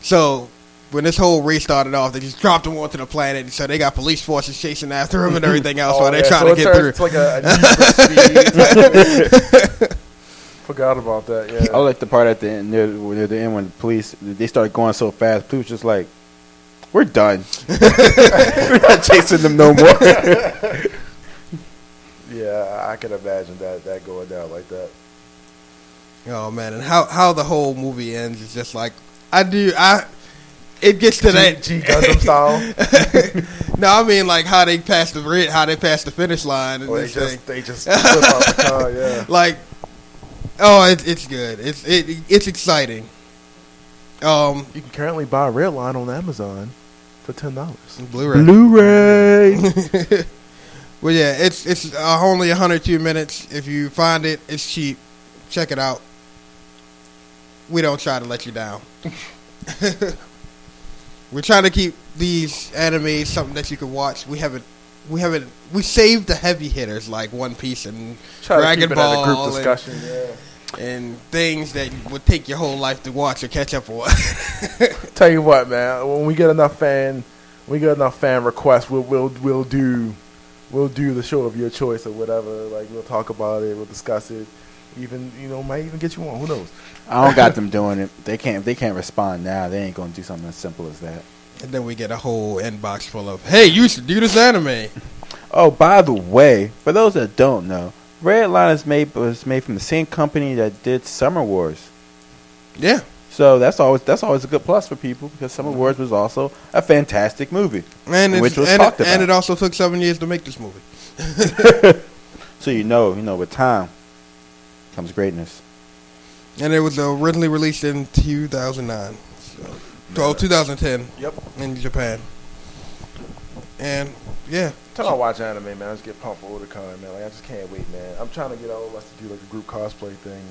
So when this whole race started off, they just dropped them onto the planet, and so they got police forces chasing after them and everything else oh, while they're yeah. trying so to get through. It's like a, a speed. Forgot about that, yeah. I like the part at the end, near, near the end when the police, they started going so fast, police just like, we're done. We're not chasing them no more. Yeah, I can imagine that that going down like that. Oh man, and how, how the whole movie ends is just like I do. I it gets to G- that G Gundam style. No, I mean like how they pass the red, how they pass the finish line. And well, they just thing. they just flip off the car, yeah. Like, oh, it, it's good. It's it it's exciting. Um, you can currently buy Redline on Amazon for ten dollars. Blu-ray. Blu-ray. Well, yeah, it's it's uh, only a hundred two minutes. If you find it, it's cheap. Check it out. We don't try to let you down. We're trying to keep these animes something that you can watch. We haven't, we haven't, we saved the heavy hitters like One Piece and try Dragon to keep Ball it at a group discussion. And, yeah. and things that would take your whole life to watch or catch up on. Tell you what, man, when we get enough fan, we get enough fan requests. We'll we'll we'll do, we'll do the show of your choice or whatever. Like we'll talk about it, we'll discuss it. Even you know might even get you on. Who knows? I don't got them doing it. They can't. If they can't respond now, they ain't gonna do something as simple as that. And then we get a whole inbox full of, "Hey, you should do this anime." Oh, by the way, for those that don't know, Redline is made was made from the same company that did Summer Wars. Yeah. So that's always that's always a good plus for people because Summer mm-hmm. Wars was also a fantastic movie, and which was and talked it, about. And it also took seven years to make this movie. So you know, you know, with time comes greatness. And it was originally released in two thousand nine. So, oh, two thousand ten. Yep. In Japan. And, yeah. Until I watch anime, man, I just get pumped for Otakon, man. Like, I just can't wait, man. I'm trying to get all of us to do, like, a group cosplay thing.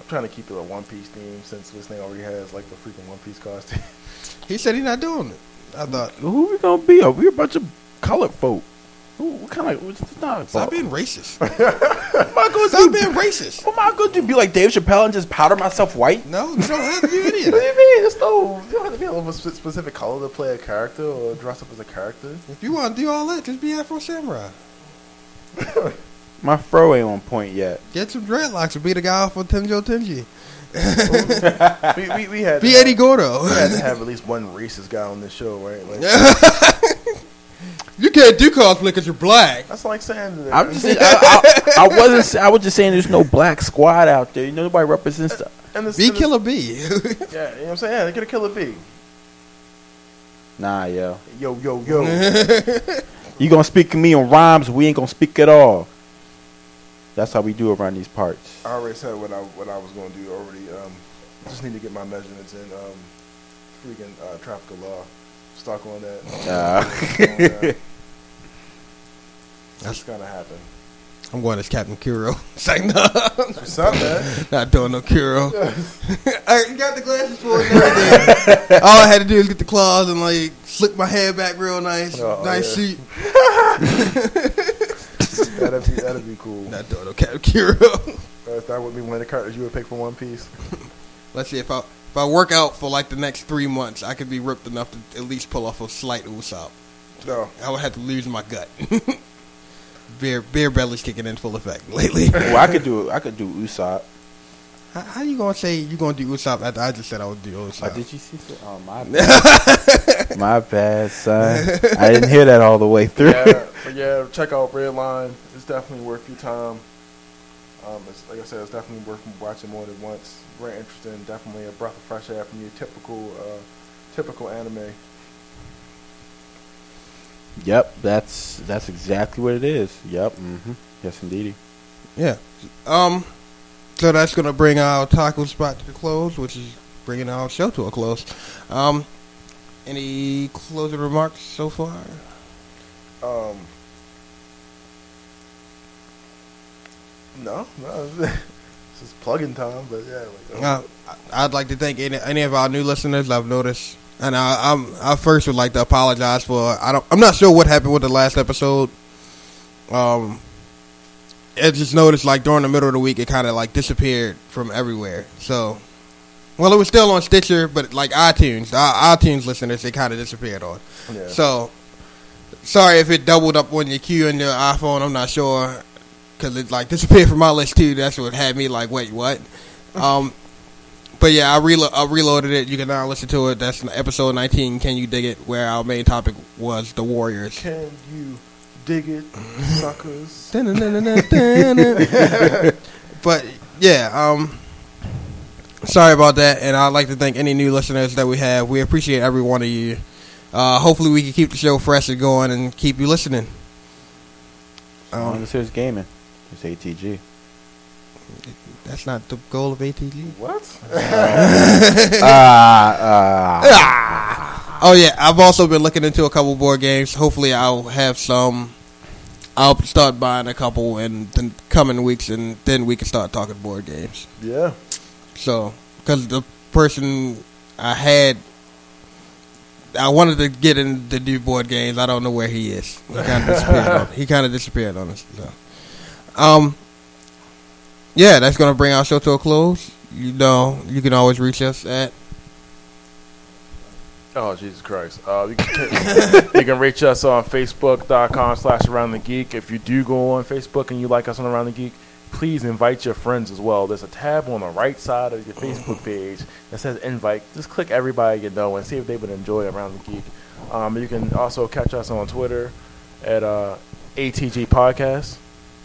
I'm trying to keep it a One Piece theme since this thing already has, like, the freaking One Piece costume. He said he's not doing it. I thought. Who we going to be? Are we a bunch of colored folk? Ooh, what kind of what's not Stop being racist. Stop being racist. What am I going to do? Be like Dave Chappelle and just powder myself white? No, you don't have to be an idiot. What do you mean? It's no, you don't have to be a little specific color to play a character or dress up as a character. If you want to do all that, just be Afro Samurai. My fro ain't on point yet. Get some dreadlocks and be the guy off of Tenjo Tenji. we, we, we had be Eddie Gordo. We had to have at least one racist guy on this show, right? Like, you can't do cosplay because you're black. That's like saying that. I'm just, I, I, I wasn't. I was just saying there's no black squad out there. You know, nobody represents. The, and this, be and Killer B. Yeah, you know what I'm saying? Yeah, they could have Killer B. Nah, yo. Yo, yo, yo. You gonna speak to me in rhymes? We ain't gonna speak at all. That's how we do around these parts. I already said what I what I was gonna do already. Um, just need to get my measurements in. Um, freaking uh, tropical law. Stuck on that. Nah. Uh, that's gonna happen. I'm going as Captain Kuro. It's like, no, what's up, man? Not doing no Kuro. Yes. I got the glasses for it and everything. All I had to do is get the claws and like slick my hair back real nice, oh, nice yeah. sheet. that'd be that'd be cool. Not doing no Captain Kuro. That, that would be one of the characters you would pick for One Piece. Let's see if I. If I work out for like the next three months, I could be ripped enough to at least pull off a slight Usopp. No, I would have to lose my gut. beer, beer belly's kicking in full effect lately. Well, I could do, I could do Usopp. How, how you gonna say you gonna do Usopp after I just said I would do Usopp? Oh, did you see? Oh my bad, my bad, son. I didn't hear that all the way through. Yeah, but yeah, check out Redline. It's definitely worth your time. Um, it's, like I said, it's definitely worth watching more than once. Very interesting, definitely a breath of fresh air from your typical, uh, typical anime. Yep, that's that's exactly what it is. Yep, mm-hmm. Yes, indeedy. Yeah. Um. So that's gonna bring our taco spot to a close, which is bringing our show to a close. Um. Any closing remarks so far? Um. No, no. It's plugging time, but yeah. Like, uh, I'd like to thank any, any of our new listeners. I've noticed, and I, I'm I first would like to apologize for. I don't. I'm not sure what happened with the last episode. Um, I just noticed like during the middle of the week, it kind of like disappeared from everywhere. So, well, it was still on Stitcher, but like iTunes, our iTunes listeners, it kind of disappeared on. Yeah. So, sorry if it doubled up on your queue and your iPhone. I'm not sure. Because it, like, disappeared from my list, too. That's what had me, like, wait, what? Um, but, yeah, I, relo- I reloaded it. You can now listen to it. That's episode nineteen, Can You Dig It?, where our main topic was the Warriors. Can you dig it, suckers? But, yeah, um, sorry about that. And I'd like to thank any new listeners that we have. We appreciate every one of you. Uh, hopefully we can keep the show fresh and going and keep you listening. Um, as long as there's gaming. It's A T G. That's not the goal of A T G. What? uh, uh, ah. Oh, yeah. I've also been looking into a couple board games. Hopefully, I'll have some. I'll start buying a couple in the coming weeks, and then we can start talking board games. Yeah. So, because the person I had, I wanted to get in the new board games. I don't know where he is. He kind of disappeared on, he kind of disappeared on us. So. Um. Yeah, that's going to bring our show to a close. You know, you can always reach us at... Oh, Jesus Christ. Uh, you, can, you can reach us on Facebook.com slash Around the Geek. If you do go on Facebook and you like us on Around the Geek, please invite your friends as well. There's a tab on the right side of your Facebook page that says invite. Just click everybody you know and see if they would enjoy Around the Geek. Um, you can also catch us on Twitter at uh, A T G Podcast.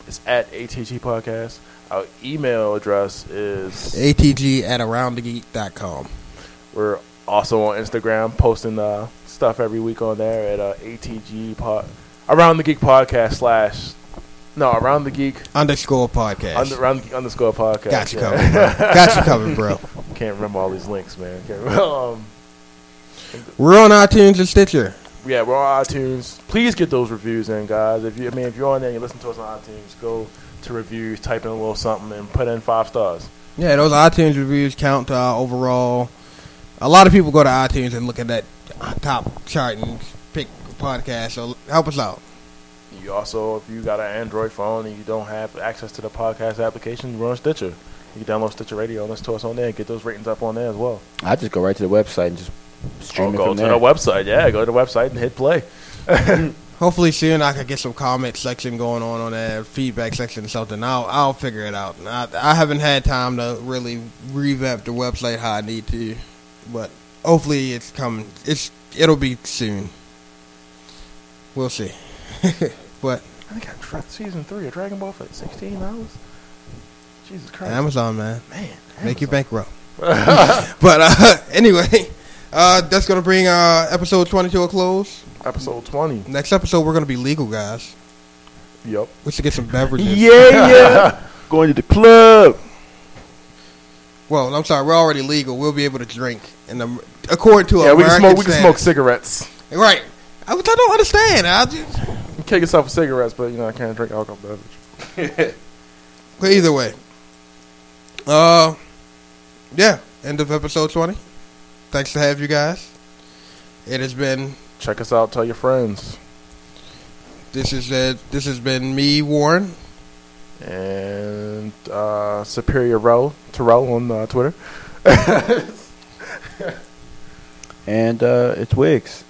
It's at A T G Podcast. Our email address is atg at aroundthegeek.com. We're also on Instagram, posting uh, stuff every week on there at uh, atg pod, around the geek podcast slash no around the geek underscore podcast under, around the, underscore podcast. Got you yeah. covered, bro. Got you covered, bro. Can't remember all these links, man. Can't remember, um, we're on iTunes and Stitcher. Yeah, we're on iTunes. Please get those reviews in, guys. If you, I mean, if you're on there and you listen to us on iTunes, go. To reviews, type in a little something and put in five stars. Yeah, those iTunes reviews count to our overall. A lot of people go to iTunes and look at that top chart and pick a podcast, so help us out. You also, if you got an Android phone and you don't have access to the podcast application, we're on Stitcher. You can download Stitcher Radio and listen to us on there and get those ratings up on there as well. I just go right to the website and just stream oh, it go from to there. The website, yeah, go to the website and hit play. Hopefully soon I can get some comment section going on on that feedback section or something. I'll I'll figure it out. I, I haven't had time to really revamp the website how I need to, but hopefully it's coming. It's it'll be soon. We'll see. But I think I tried season three of Dragon Ball for sixteen dollars. Jesus Christ! Amazon, man, man, Amazon. Make you bankrupt. But uh, anyway. Uh, that's going to bring uh, episode twenty to a close. Episode twenty. Next episode, we're going to be legal, guys. Yep. We should get some beverages. Yeah, yeah. Going to the club. Well, I'm sorry. We're already legal. We'll be able to drink. And according to yeah, American we can smoke. We can smoke cigarettes. Right. I, which I don't understand. I just you kick yourself for cigarettes, but you know I can't drink alcohol beverage. But either way, uh, yeah. End of episode twenty. Thanks to have you guys. It has been. Check us out. Tell your friends. This is uh, this has been me, Warren, and uh, Superior Row Terrell on uh, Twitter, and uh, it's Wiggs.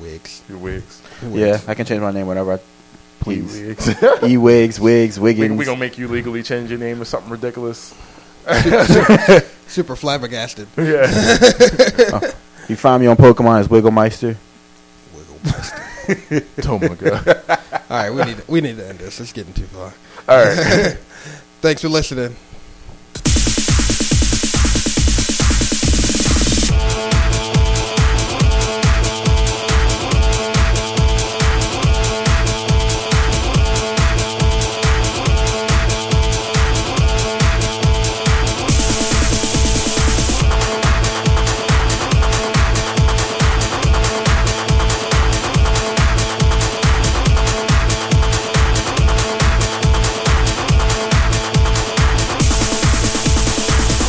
Wiggs. Your Wiggs. Wiggs. Yeah, I can change my name whenever I please. E-Wiggs. E-Wiggs. Wiggs. Wiggins. We, we gonna make you legally change your name to something ridiculous. super, super flabbergasted. Yeah. Oh, you find me on Pokemon as Wigglemeister. Wigglemeister. Oh my god. All right, we need to, we need to end this. It's getting too far. All right. Thanks for listening.